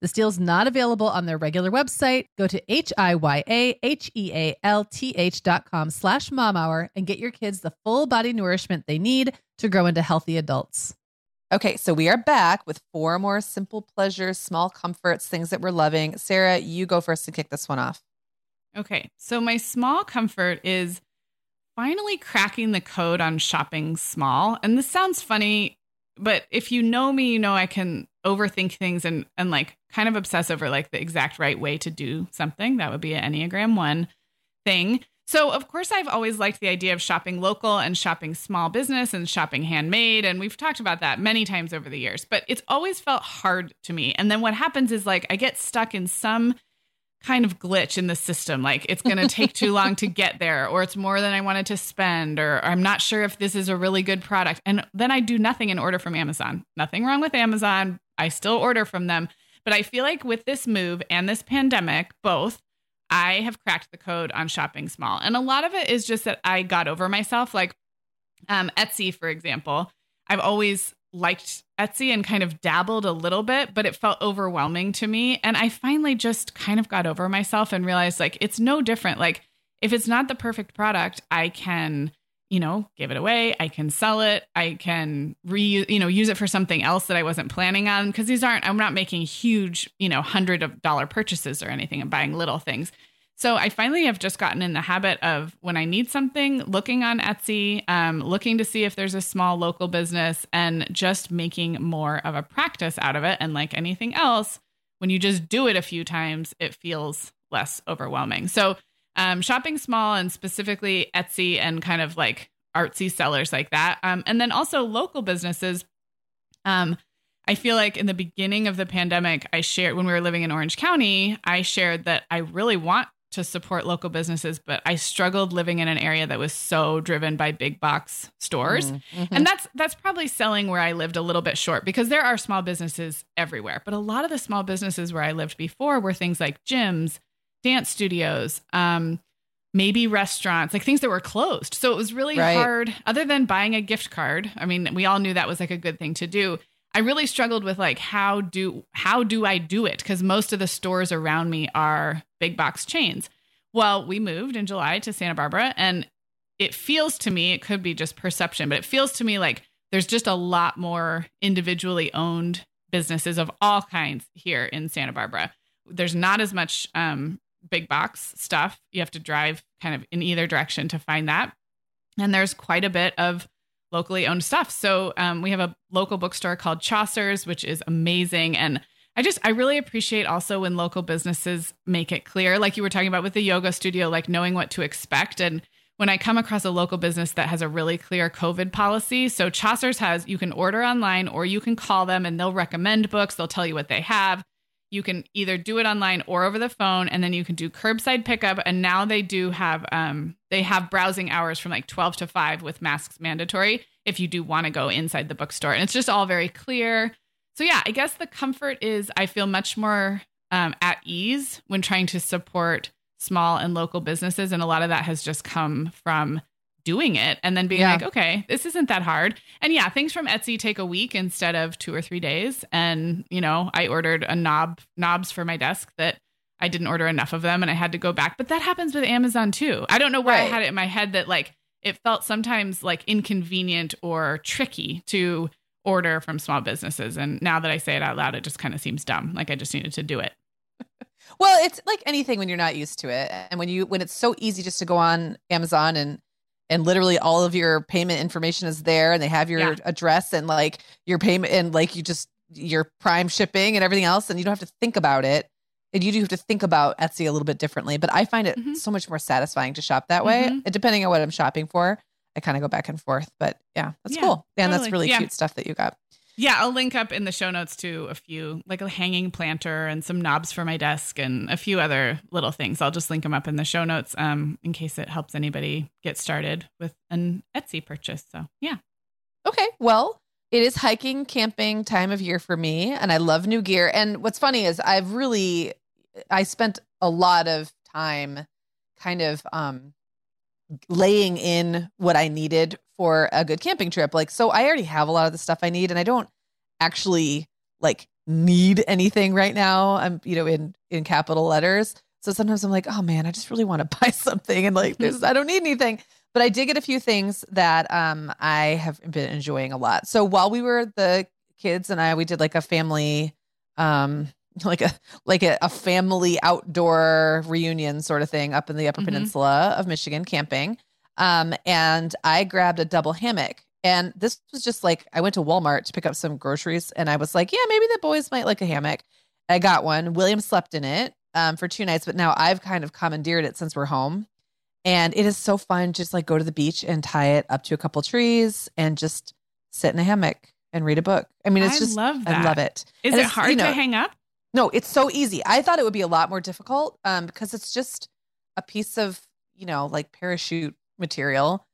This deal's not available on their regular website. Go to H-I-Y-A-H-E-A-L-T-H dot com slash momhour and get your kids the full body nourishment they need to grow into healthy adults. Okay, so we are back with four more simple pleasures, small comforts, things that we're loving. Sarah, you go first and kick this one off. Okay, so my small comfort is finally cracking the code on shopping small. And this sounds funny, but if you know me, you know I can overthink things and, and like kind of obsess over like the exact right way to do something. That would be an Enneagram one thing. So, of course, I've always liked the idea of shopping local and shopping small business and shopping handmade. And we've talked about that many times over the years, but it's always felt hard to me. And then what happens is like I get stuck in some kind of glitch in the system. Like it's going to take too long to get there, or it's more than I wanted to spend, or, or I'm not sure if this is a really good product. And then I do nothing and order from Amazon. Nothing wrong with Amazon. I still order from them. But I feel like with this move and this pandemic, both, I have cracked the code on shopping small. And a lot of it is just that I got over myself. Like um, Etsy, for example, I've always liked Etsy and kind of dabbled a little bit, but it felt overwhelming to me. And I finally just kind of got over myself and realized like, it's no different. Like if it's not the perfect product, I can, you know, give it away. I can sell it. I can re, you know, use it for something else that I wasn't planning on. Cause these aren't, I'm not making huge, you know, hundred of dollar purchases or anything. I'm buying little things. So I finally have just gotten in the habit of when I need something, looking on Etsy, um, looking to see if there's a small local business and just making more of a practice out of it. And like anything else, when you just do it a few times, it feels less overwhelming. So Um, shopping small and specifically Etsy and kind of like artsy sellers like that. Um, and then also local businesses. Um, I feel like in the beginning of the pandemic, I shared when we were living in Orange County, I shared that I really want to support local businesses, but I struggled living in an area that was so driven by big box stores. Mm-hmm. And that's, that's probably selling where I lived a little bit short because there are small businesses everywhere. But a lot of the small businesses where I lived before were things like gyms, dance studios, um, maybe restaurants, like things that were closed. So it was really right. hard other than buying a gift card. I mean, we all knew that was like a good thing to do. I really struggled with like, how do, how do I do it? Cause most of the stores around me are big box chains. Well, we moved in July to Santa Barbara and it feels to me, it could be just perception, but it feels to me like there's just a lot more individually owned businesses of all kinds here in Santa Barbara. There's not as much, um, big box stuff. You have to drive kind of in either direction to find that. And there's quite a bit of locally owned stuff. So um, we have a local bookstore called Chaucer's, which is amazing. And I just, I really appreciate also when local businesses make it clear, like you were talking about with the yoga studio, like knowing what to expect. And when I come across a local business that has a really clear COVID policy, so Chaucer's has, you can order online or you can call them and they'll recommend books. They'll tell you what they have. You can either do it online or over the phone, and then you can do curbside pickup. And now they do have um, they have browsing hours from like twelve to five with masks mandatory if you do want to go inside the bookstore. And it's just all very clear. So, yeah, I guess the comfort is I feel much more um, at ease when trying to support small and local businesses. And a lot of that has just come from doing it and then being yeah. like, okay, this isn't that hard. And yeah, things from Etsy take a week instead of two or three days. And, you know, I ordered a knob knobs for my desk that I didn't order enough of them and I had to go back. But that happens with Amazon too. I don't know why right. I had it in my head that like, it felt sometimes like inconvenient or tricky to order from small businesses. And now that I say it out loud, it just kind of seems dumb. Like I just needed to do it. Well, it's like anything when you're not used to it. And when you, when it's so easy just to go on Amazon and And literally all of your payment information is there and they have your yeah. address and like your payment and like you just your Prime shipping and everything else. And you don't have to think about it. And you do have to think about Etsy a little bit differently. But I find it mm-hmm. so much more satisfying to shop that way. Mm-hmm. And depending on what I'm shopping for, I kind of go back and forth. But yeah, that's yeah, cool. And totally. that's really yeah. cute stuff that you got. Yeah, I'll link up in the show notes to a few, like a hanging planter and some knobs for my desk and a few other little things. I'll just link them up in the show notes um, in case it helps anybody get started with an Etsy purchase. So, yeah. Okay. Well, it is hiking, camping time of year for me, and I love new gear. And what's funny is I've really, I spent a lot of time kind of um, laying in what I needed for a good camping trip. Like, so I already have a lot of the stuff I need, and I don't actually like need anything right now. I'm, you know, in, in capital letters. So sometimes I'm like, oh man, I just really want to buy something. And like, this, I don't need anything, but I did get a few things that um, I have been enjoying a lot. So while we were the kids and I, we did like a family, um, like a, like a, a family outdoor reunion sort of thing up in the Upper mm-hmm. Peninsula of Michigan camping. Um, and I grabbed a double hammock. And this was just like, I went to Walmart to pick up some groceries and I was like, yeah, maybe the boys might like a hammock. I got one. William slept in it um, for two nights, but now I've kind of commandeered it since we're home. And it is so fun. Just like go to the beach and tie it up to a couple trees and just sit in a hammock and read a book. I mean, it's I just, love that. I love it. Is and it hard you know, to hang up? No, it's so easy. I thought it would be a lot more difficult um, because it's just a piece of, you know, like parachute material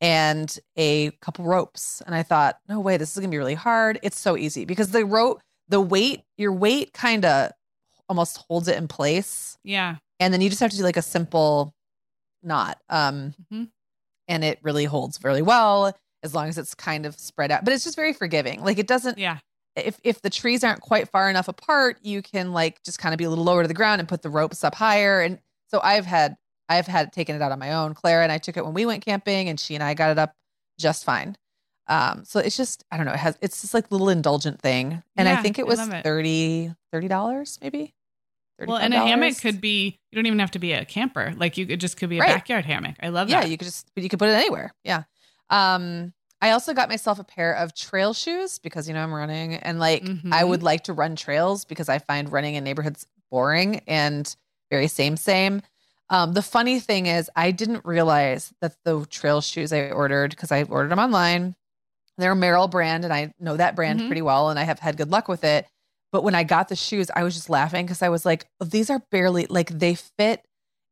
and a couple ropes. And I thought, no way, this is going to be really hard. It's so easy because the rope, the weight, your weight kind of almost holds it in place. Yeah. And then you just have to do like a simple knot. Um, mm-hmm. And it really holds very well as long as it's kind of spread out, but it's just very forgiving. Like it doesn't, yeah. If if the trees aren't quite far enough apart, you can like just kind of be a little lower to the ground and put the ropes up higher. And so I've had I've had taken it out on my own. Clara and I took it when we went camping and she and I got it up just fine. Um, so it's just, I don't know. It has, it's just like little indulgent thing. And yeah, I think it was it. thirty dollars maybe. thirty-five dollars. Well, and a hammock could be, you don't even have to be a camper. Like you could just could be a right. backyard hammock. I love yeah, that. Yeah. You could just, you could put it anywhere. Yeah. Um, I also got myself a pair of trail shoes because, you know, I'm running and like, mm-hmm. I would like to run trails because I find running in neighborhoods boring and very same, same. Um, the funny thing is I didn't realize that the trail shoes I ordered, because I ordered them online, they're a Merrell brand and I know that brand mm-hmm. pretty well and I have had good luck with it. But when I got the shoes, I was just laughing because I was like, oh, these are barely like they fit.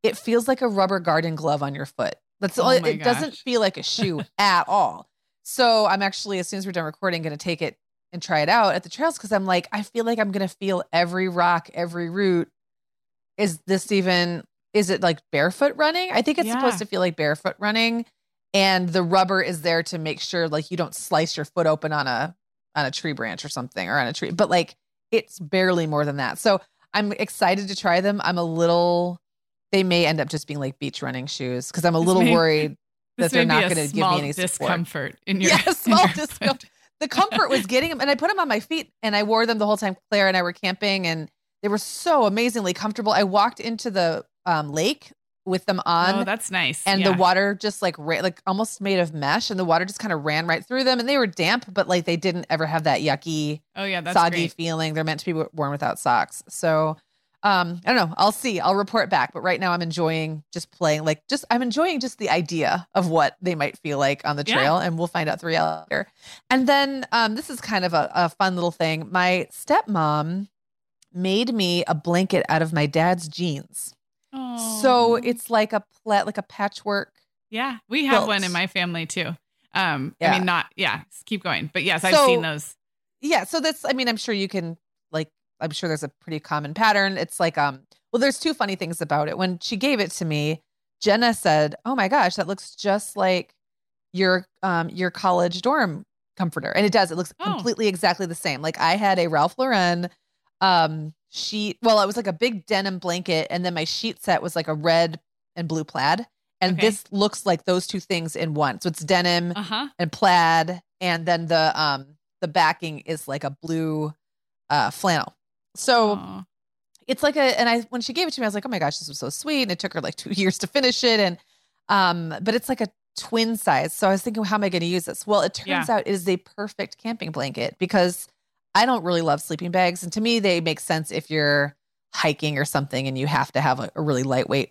It feels like a rubber garden glove on your foot. That's all. Oh it gosh. Doesn't feel like a shoe at all. So I'm actually, as soon as we're done recording, going to take it and try it out at the trails because I'm like, I feel like I'm going to feel every rock, every root. Is this even... Is it like barefoot running? I think it's yeah. supposed to feel like barefoot running, and the rubber is there to make sure like you don't slice your foot open on a, on a tree branch or something or on a tree, but like it's barely more than that. So I'm excited to try them. I'm a little, they may end up just being like beach running shoes. Cause I'm a this little may, worried that they're not going to give me any discomfort support. In your, yeah, small in your discomfort. The comfort was getting them. And I put them on my feet and I wore them the whole time Claire and I were camping and they were so amazingly comfortable. I walked into the, Um, lake with them on. Oh, that's nice. And yeah. the water just like ra- like almost made of mesh, and the water just kind of ran right through them. And they were damp, but like they didn't ever have that yucky, oh yeah, that's soggy great. Feeling. They're meant to be worn without socks. So um, I don't know. I'll see. I'll report back. But right now, I'm enjoying just playing. Like just I'm enjoying just the idea of what they might feel like on the trail, yeah. and we'll find out three hours later. And then um, this is kind of a, a fun little thing. My stepmom made me a blanket out of my dad's jeans. Aww. So it's like a plat, like a patchwork. Yeah, we have quilt. One in my family too. Um, yeah. I mean, not yeah. Keep going, but yes, I've so, seen those. Yeah, so that's. I mean, I'm sure you can like. I'm sure there's a pretty common pattern. It's like um. Well, there's two funny things about it. When she gave it to me, Jenna said, "Oh my gosh, that looks just like your um your college dorm comforter," and it does. It looks oh. completely exactly the same. Like I had a Ralph Lauren. Um, sheet. Well, it was like a big denim blanket. And then my sheet set was like a red and blue plaid. And okay. this looks like those two things in one. So it's denim uh-huh. and plaid. And then the, um, the backing is like a blue, uh, flannel. So aww. It's like a, and I, when she gave it to me, I was like, oh my gosh, this was so sweet. And it took her like two years to finish it. And, um, but it's like a twin size. So I was thinking, well, how am I going to use this? Well, it turns yeah. out it is a perfect camping blanket because I don't really love sleeping bags. And to me, they make sense if you're hiking or something and you have to have a, a really lightweight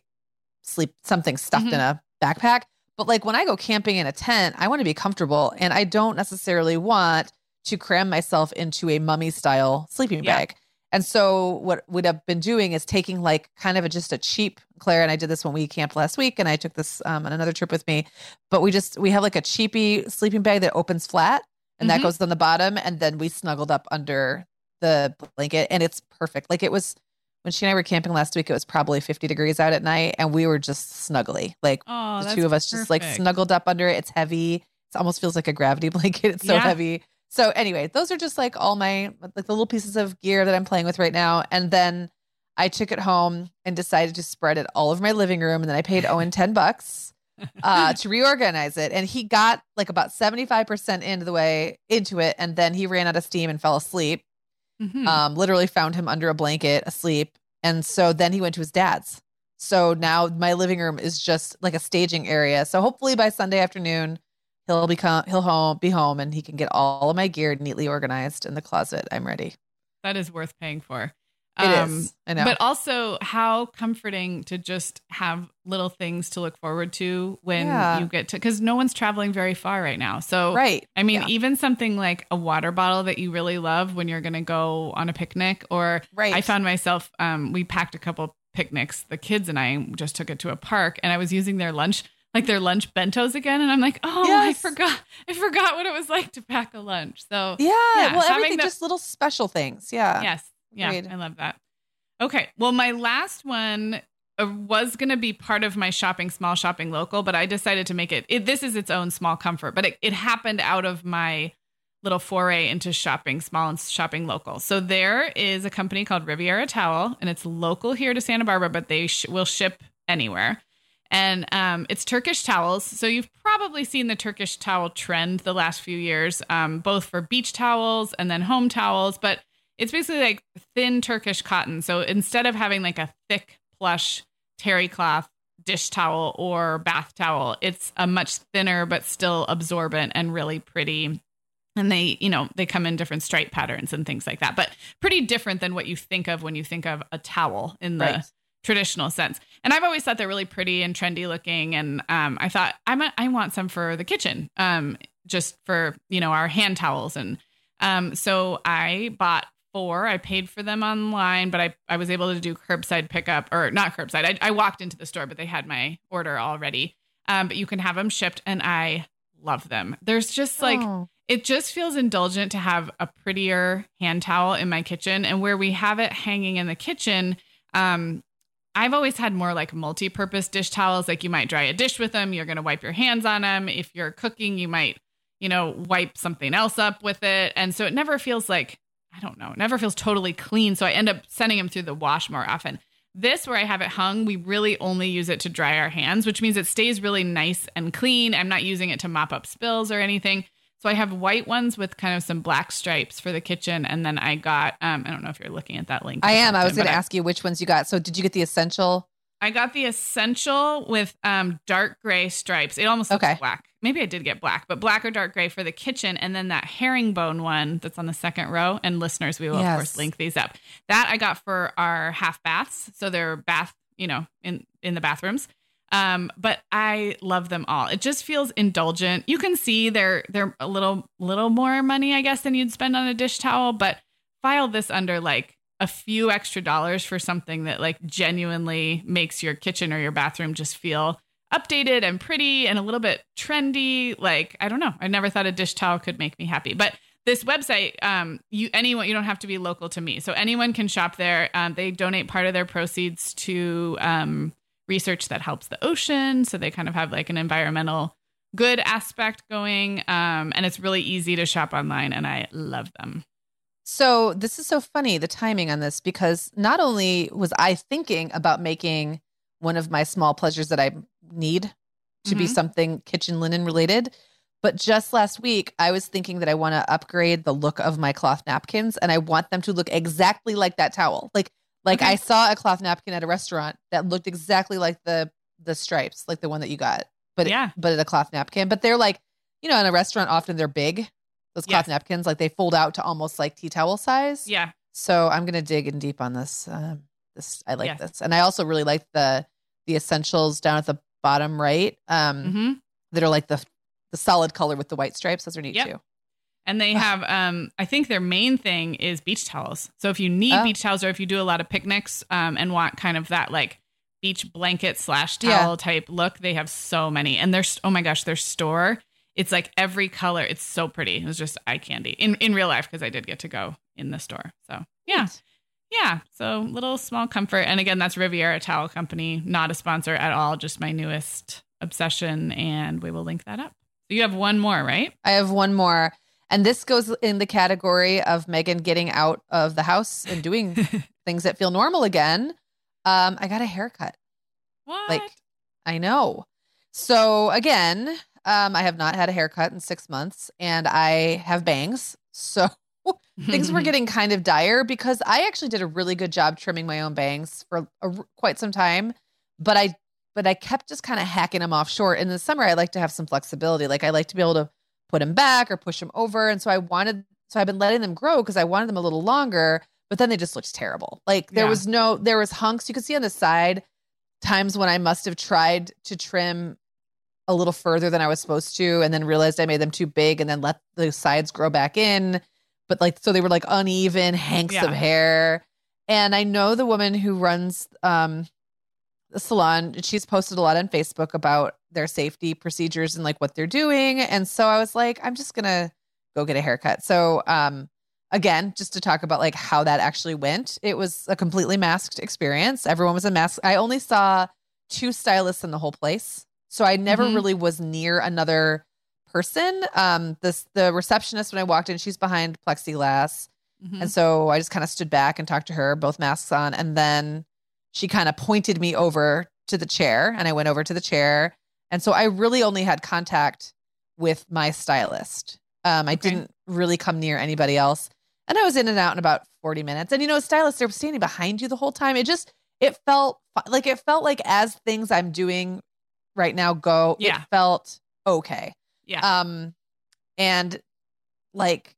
sleep, something stuffed mm-hmm. in a backpack. But like when I go camping in a tent, I want to be comfortable and I don't necessarily want to cram myself into a mummy style sleeping yeah. bag. And so what would have been doing is taking like kind of a, just a cheap Claire. And I did this when we camped last week and I took this um, on another trip with me, but we just, we have like a cheapy sleeping bag that opens flat. And that mm-hmm. goes on the bottom. And then we snuggled up under the blanket and it's perfect. Like it was when she and I were camping last week, it was probably fifty degrees out at night, and we were just snuggly. Like oh, the two of us perfect. just like snuggled up under it. It's heavy. It almost feels like a gravity blanket. It's so yeah. heavy. So anyway, those are just like all my like the little pieces of gear that I'm playing with right now. And then I took it home and decided to spread it all over my living room. And then I paid Owen ten bucks uh, to reorganize it. And he got like about seventy-five percent into the way into it. And then he ran out of steam and fell asleep. Mm-hmm. Um, literally found him under a blanket asleep. And so then he went to his dad's. So now my living room is just like a staging area. So hopefully by Sunday afternoon, he'll become, he'll home, be home and he can get all of my gear neatly organized in the closet. I'm ready. That is worth paying for. It um, is. I know. But also how comforting to just have little things to look forward to when yeah. you get to, because no one's traveling very far right now. So, right. I mean, yeah. even something like a water bottle that you really love when you're going to go on a picnic or right. I found myself, um, we packed a couple picnics, the kids and I just took it to a park and I was using their lunch, like their lunch bentos again. And I'm like, oh, yes. I forgot. I forgot what it was like to pack a lunch. So yeah, yeah well, everything, the, just little special things. Yeah. Yes. Yeah, Agreed. I love that. Okay. Well, my last one was going to be part of my shopping, small shopping local, but I decided to make it, it this is its own small comfort, but it, it happened out of my little foray into shopping small and shopping local. So there is a company called Riviera Towel and it's local here to Santa Barbara, but they sh- will ship anywhere. And um, it's Turkish towels. So you've probably seen the Turkish towel trend the last few years, um, both for beach towels and then home towels, but it's basically like thin Turkish cotton. So instead of having like a thick plush terry cloth dish towel or bath towel, it's a much thinner, but still absorbent and really pretty. And they, you know, they come in different stripe patterns and things like that, but pretty different than what you think of when you think of a towel in the right. traditional sense. And I've always thought they're really pretty and trendy looking. And um, I thought I'm a, I want some for the kitchen, um, just for, you know, our hand towels. And um, so I bought Four. I paid for them online, but I, I was able to do curbside pickup or not curbside. I, I walked into the store, but they had my order already. Um, but you can have them shipped and I love them. There's just like, oh. it just feels indulgent to have a prettier hand towel in my kitchen and where we have it hanging in the kitchen. Um, I've always had more like multi-purpose dish towels. Like you might dry a dish with them. You're going to wipe your hands on them. If you're cooking, you might, you know, wipe something else up with it. And so it never feels like I don't know. It never feels totally clean. So I end up sending them through the wash more often. This, where I have it hung, we really only use it to dry our hands, which means it stays really nice and clean. I'm not using it to mop up spills or anything. So I have white ones with kind of some black stripes for the kitchen. And then I got, um, I don't know if you're looking at that link. I am. I was going to ask you which ones you got. So did you get the essential? I got the essential with um, dark gray stripes. It almost looks okay. black. Maybe I did get black, but black or dark gray for the kitchen. And then that herringbone one that's on the second row. And listeners, we will, yes. of course, link these up. That I got for our half baths. So they're bath, you know, in, in the bathrooms. Um, but I love them all. It just feels indulgent. You can see they're they're a little, little more money, I guess, than you'd spend on a dish towel. But file this under like a few extra dollars for something that like genuinely makes your kitchen or your bathroom just feel updated and pretty and a little bit trendy. Like, I don't know. I never thought a dish towel could make me happy, but this website, um, you, anyone, you don't have to be local to me. So anyone can shop there. Um, they donate part of their proceeds to, um, research that helps the ocean. So they kind of have like an environmental good aspect going. Um, and it's really easy to shop online and I love them. So this is so funny, the timing on this, because not only was I thinking about making one of my small pleasures that I need to mm-hmm. be something kitchen linen related, but just last week I was thinking that I want to upgrade the look of my cloth napkins and I want them to look exactly like that towel. Like, like okay. I saw a cloth napkin at a restaurant that looked exactly like the, the stripes, like the one that you got, but, yeah. it, but it's a cloth napkin, but they're like, you know, in a restaurant, often they're big. Those cloth yes. napkins, like they fold out to almost like tea towel size. Yeah. So I'm going to dig in deep on this. Um, this I like yes. this. And I also really like the the essentials down at the bottom right um, mm-hmm. that are like the the solid color with the white stripes. Those are neat yep. too. And they have, um, I think their main thing is beach towels. So if you need oh. beach towels or if you do a lot of picnics um, and want kind of that like beach blanket slash towel yeah. type look, they have so many. And their, oh my gosh, their store it's like every color. It's so pretty. It was just eye candy in, in real life because I did get to go in the store. So yeah, Yeah. So little small comfort. And again, that's Riviera Towel Company, not a sponsor at all. Just my newest obsession. And we will link that up. You have one more, right? I have one more. And this goes in the category of Megan getting out of the house and doing things that feel normal again. Um, I got a haircut. What? Like, I know. So again, um, I have not had a haircut in six months and I have bangs. So things were getting kind of dire because I actually did a really good job trimming my own bangs for a, quite some time, but I But I kept just kind of hacking them off short. In the summer, I like to have some flexibility. Like I like to be able to put them back or push them over. And so I wanted, so I've been letting them grow because I wanted them a little longer, but then they just looked terrible. Like there yeah. was no, there was hunks. You could see on the side times when I must've tried to trim a little further than I was supposed to. And then realized I made them too big and then let the sides grow back in. But like, so they were like uneven hanks yeah. of hair. And I know the woman who runs, um, the salon, she's posted a lot on Facebook about their safety procedures and like what they're doing. And so I was like, I'm just going to go get a haircut. So, um, again, just to talk about like how that actually went, it was a completely masked experience. Everyone was in masks. I only saw two stylists in the whole place. So I never mm-hmm. really was near another person. Um, this, the receptionist, when I walked in, she's behind plexiglass. Mm-hmm. And so I just kind of stood back and talked to her, both masks on. And then she kind of pointed me over to the chair and I went over to the chair. And so I really only had contact with my stylist. Um, I okay. didn't really come near anybody else. And I was in and out in about forty minutes. And, you know, stylists are standing behind you the whole time. It just, it felt like, it felt like as things I'm doing right now go, yeah. it felt okay. Yeah. Um, and like,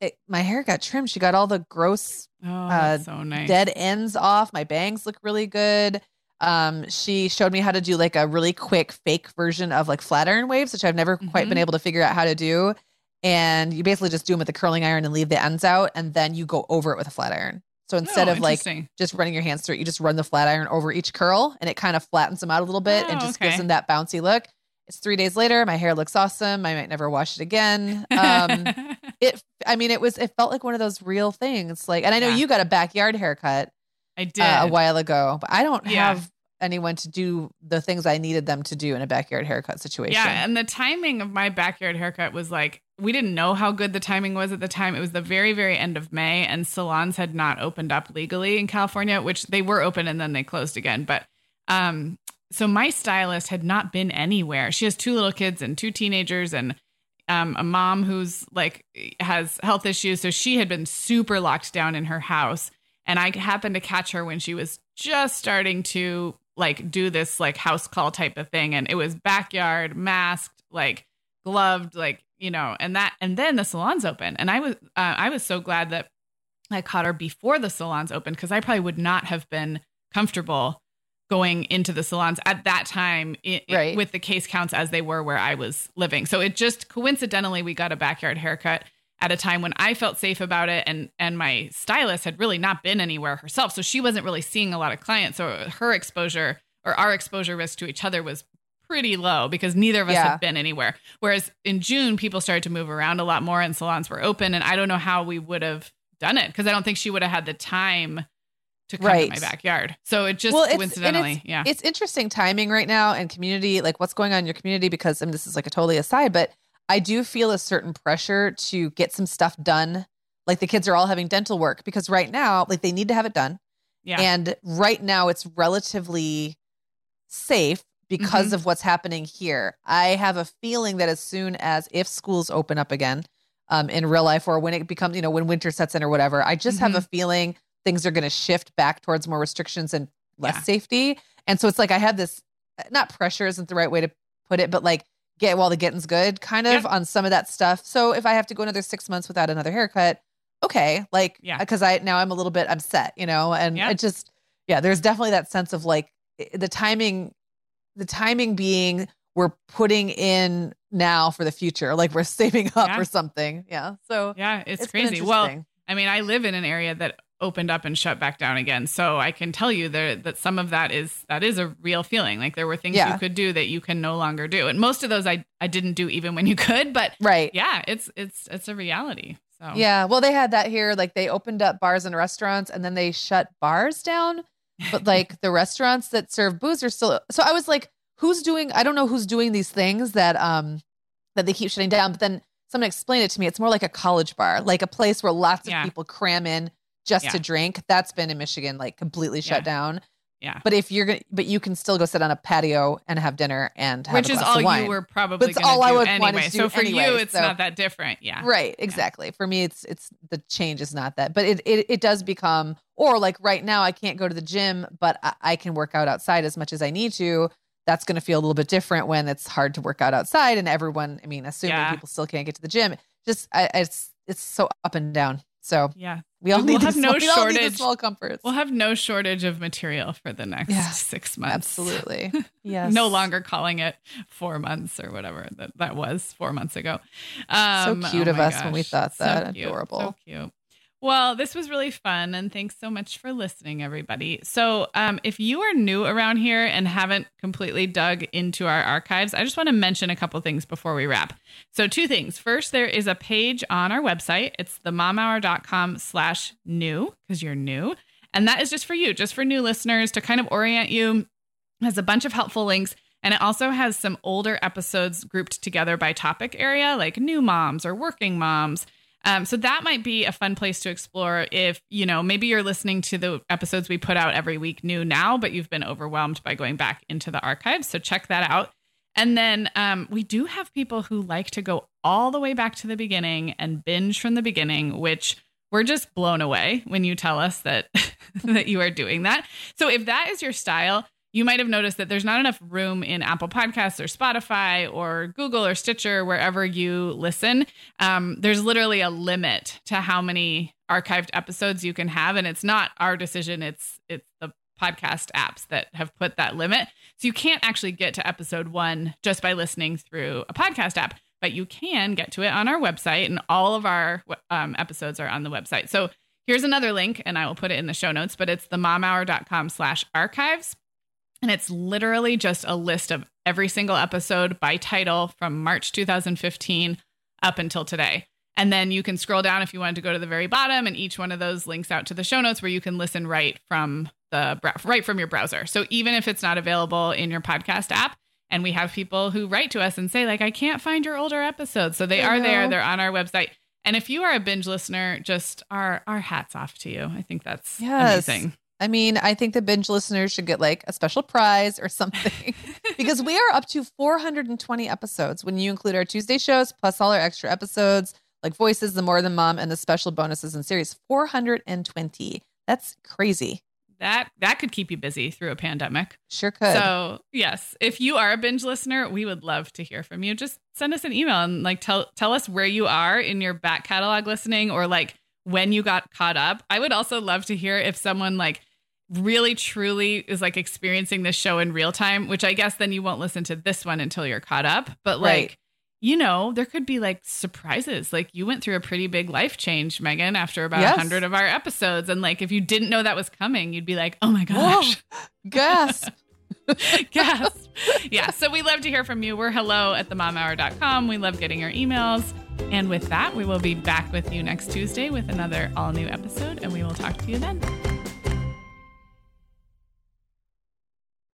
It, my hair got trimmed. She got all the gross oh, uh, so nice. dead ends off. My bangs look really good. Um, she showed me how to do like a really quick fake version of like flat iron waves, which I've never mm-hmm. quite been able to figure out how to do. And you basically just do them with a curling iron and leave the ends out. And then you go over it with a flat iron. So instead oh, of like just running your hands through it, you just run the flat iron over each curl and it kind of flattens them out a little bit oh, and just okay. gives them that bouncy look. It's three days later. My hair looks awesome. I might never wash it again. Um, it, I mean, it was, it felt like one of those real things. Like, and I know yeah. you got a backyard haircut. I did uh, a while ago, but I don't yeah. have anyone to do the things I needed them to do in a backyard haircut situation. Yeah. And the timing of my backyard haircut was like, we didn't know how good the timing was at the time. It was the very, very end of May and salons had not opened up legally in California, which they were open and then they closed again. But, um, so my stylist had not been anywhere. She has two little kids and two teenagers and um, a mom who's like has health issues. So she had been super locked down in her house. And I happened to catch her when she was just starting to like do this like house call type of thing. And it was backyard, masked, like gloved, like, you know, and that, and then the salons open. And I was, uh, I was so glad that I caught her before the salons opened because I probably would not have been comfortable going into the salons at that time it, right. it, with the case counts as they were where I was living. So it just coincidentally, we got a backyard haircut at a time when I felt safe about it. And, and my stylist had really not been anywhere herself. So she wasn't really seeing a lot of clients. So her exposure or our exposure risk to each other was pretty low because neither of us yeah. had been anywhere. Whereas in June, people started to move around a lot more and salons were open. And I don't know how we would have done it because I don't think she would have had the time to come right. to my backyard. So it just well, it's, coincidentally, it's, yeah. It's interesting timing right now and community, like what's going on in your community, because I mean, this is like a totally aside, but I do feel a certain pressure to get some stuff done. Like the kids are all having dental work because right now, like they need to have it done. Yeah. And right now it's relatively safe because mm-hmm. of what's happening here. I have a feeling that as soon as if schools open up again um, in real life or when it becomes, you know, when winter sets in or whatever, I just mm-hmm. have a feeling things are going to shift back towards more restrictions and less yeah. safety. And so it's like, I have this, not pressure isn't the right way to put it, but like get while the getting's good kind of yep. on some of that stuff. So if I have to go another six months without another haircut, okay. Like, yeah. cause I, now I'm a little bit upset, you know, and yep. it just, yeah, there's definitely that sense of like the timing, the timing being we're putting in now for the future, like we're saving up yeah. or something. Yeah. So yeah, it's, it's crazy. Well, I mean, I live in an area that opened up and shut back down again. So I can tell you that, that some of that is, that is a real feeling. Like there were things yeah. you could do that you can no longer do. And most of those I, I didn't do even when you could, but right. yeah, it's, it's, it's a reality. So yeah, well, they had that here. Like they opened up bars and restaurants, and then they shut bars down. But like the restaurants that serve booze are still. So I was like, who's doing? I don't know who's doing these things that um that they keep shutting down. But then someone explained it to me. It's more like a college bar, like a place where lots of yeah. people cram in just yeah. to drink. That's been in Michigan, like completely shut yeah. down. Yeah. But if you're going but you can still go sit on a patio and have dinner and have Which a glass of wine. Which is all you were probably going to do I would anyway. To do so for anyway, you, it's so. Not that different. Yeah. Right. Exactly. Yeah. For me, it's, it's the change is not that, but it, it, it does become, or like right now I can't go to the gym, but I, I can work out outside as much as I need to. That's going to feel a little bit different when it's hard to work out outside. And everyone, I mean, assuming yeah. people still can't get to the gym, just, I, it's, it's so up and down. So yeah, we all we'll need have no small, shortage. We all need small comforts. We'll have no shortage of material for the next yeah, six months. Absolutely. Yes. No longer calling it four months or whatever that, that was four months ago. Um, so cute oh of us gosh. When we thought that. So cute, adorable. So cute. Well, this was really fun. And thanks so much for listening, everybody. So um, if you are new around here and haven't completely dug into our archives, I just want to mention a couple things before we wrap. So two things. First, there is a page on our website. It's themomhour.com slash new because you're new. And that is just for you, just for new listeners to kind of orient you. It has a bunch of helpful links. And it also has some older episodes grouped together by topic area, like new moms or working moms. Um, so that might be a fun place to explore if, you know, maybe you're listening to the episodes we put out every week new now, but you've been overwhelmed by going back into the archives. So check that out. And then um, we do have people who like to go all the way back to the beginning and binge from the beginning, which we're just blown away when you tell us that that you are doing that. So if that is your style, you might have noticed that there's not enough room in Apple Podcasts or Spotify or Google or Stitcher, wherever you listen. Um, there's literally a limit to how many archived episodes you can have. And it's not our decision. It's it's the podcast apps that have put that limit. So you can't actually get to episode one just by listening through a podcast app, but you can get to it on our website. And all of our um, episodes are on the website. So here's another link, and I will put it in the show notes, but it's themomhour.com slash archives. And it's literally just a list of every single episode by title from March two thousand fifteen up until today. And then you can scroll down if you wanted to go to the very bottom, and each one of those links out to the show notes where you can listen right from the right from your browser. So even if it's not available in your podcast app, and we have people who write to us and say, like, I can't find your older episodes. So they I are know. There. They're on our website. And if you are a binge listener, just our, our hats off to you. I think that's yes. amazing. I mean, I think the binge listeners should get like a special prize or something because we are up to four hundred twenty episodes when you include our Tuesday shows, plus all our extra episodes like Voices, The More Than Mom, and the special bonuses and series. four hundred twenty. That's crazy. That that could keep you busy through a pandemic. Sure could. So yes, if you are a binge listener, we would love to hear from you. Just send us an email and like tell tell us where you are in your back catalog listening or like when you got caught up. I would also love to hear if someone like really truly is like experiencing this show in real time, which I guess then you won't listen to this one until you're caught up. But like, right. you know, there could be like surprises. Like you went through a pretty big life change, Megan, after about a yes. hundred of our episodes. And like, if you didn't know that was coming, you'd be like, oh my gosh. Gasp. Gasp. Yeah. So we love to hear from you. We're hello at themomhour.com. We love getting your emails. And with that, we will be back with you next Tuesday with another all new episode. And we will talk to you then.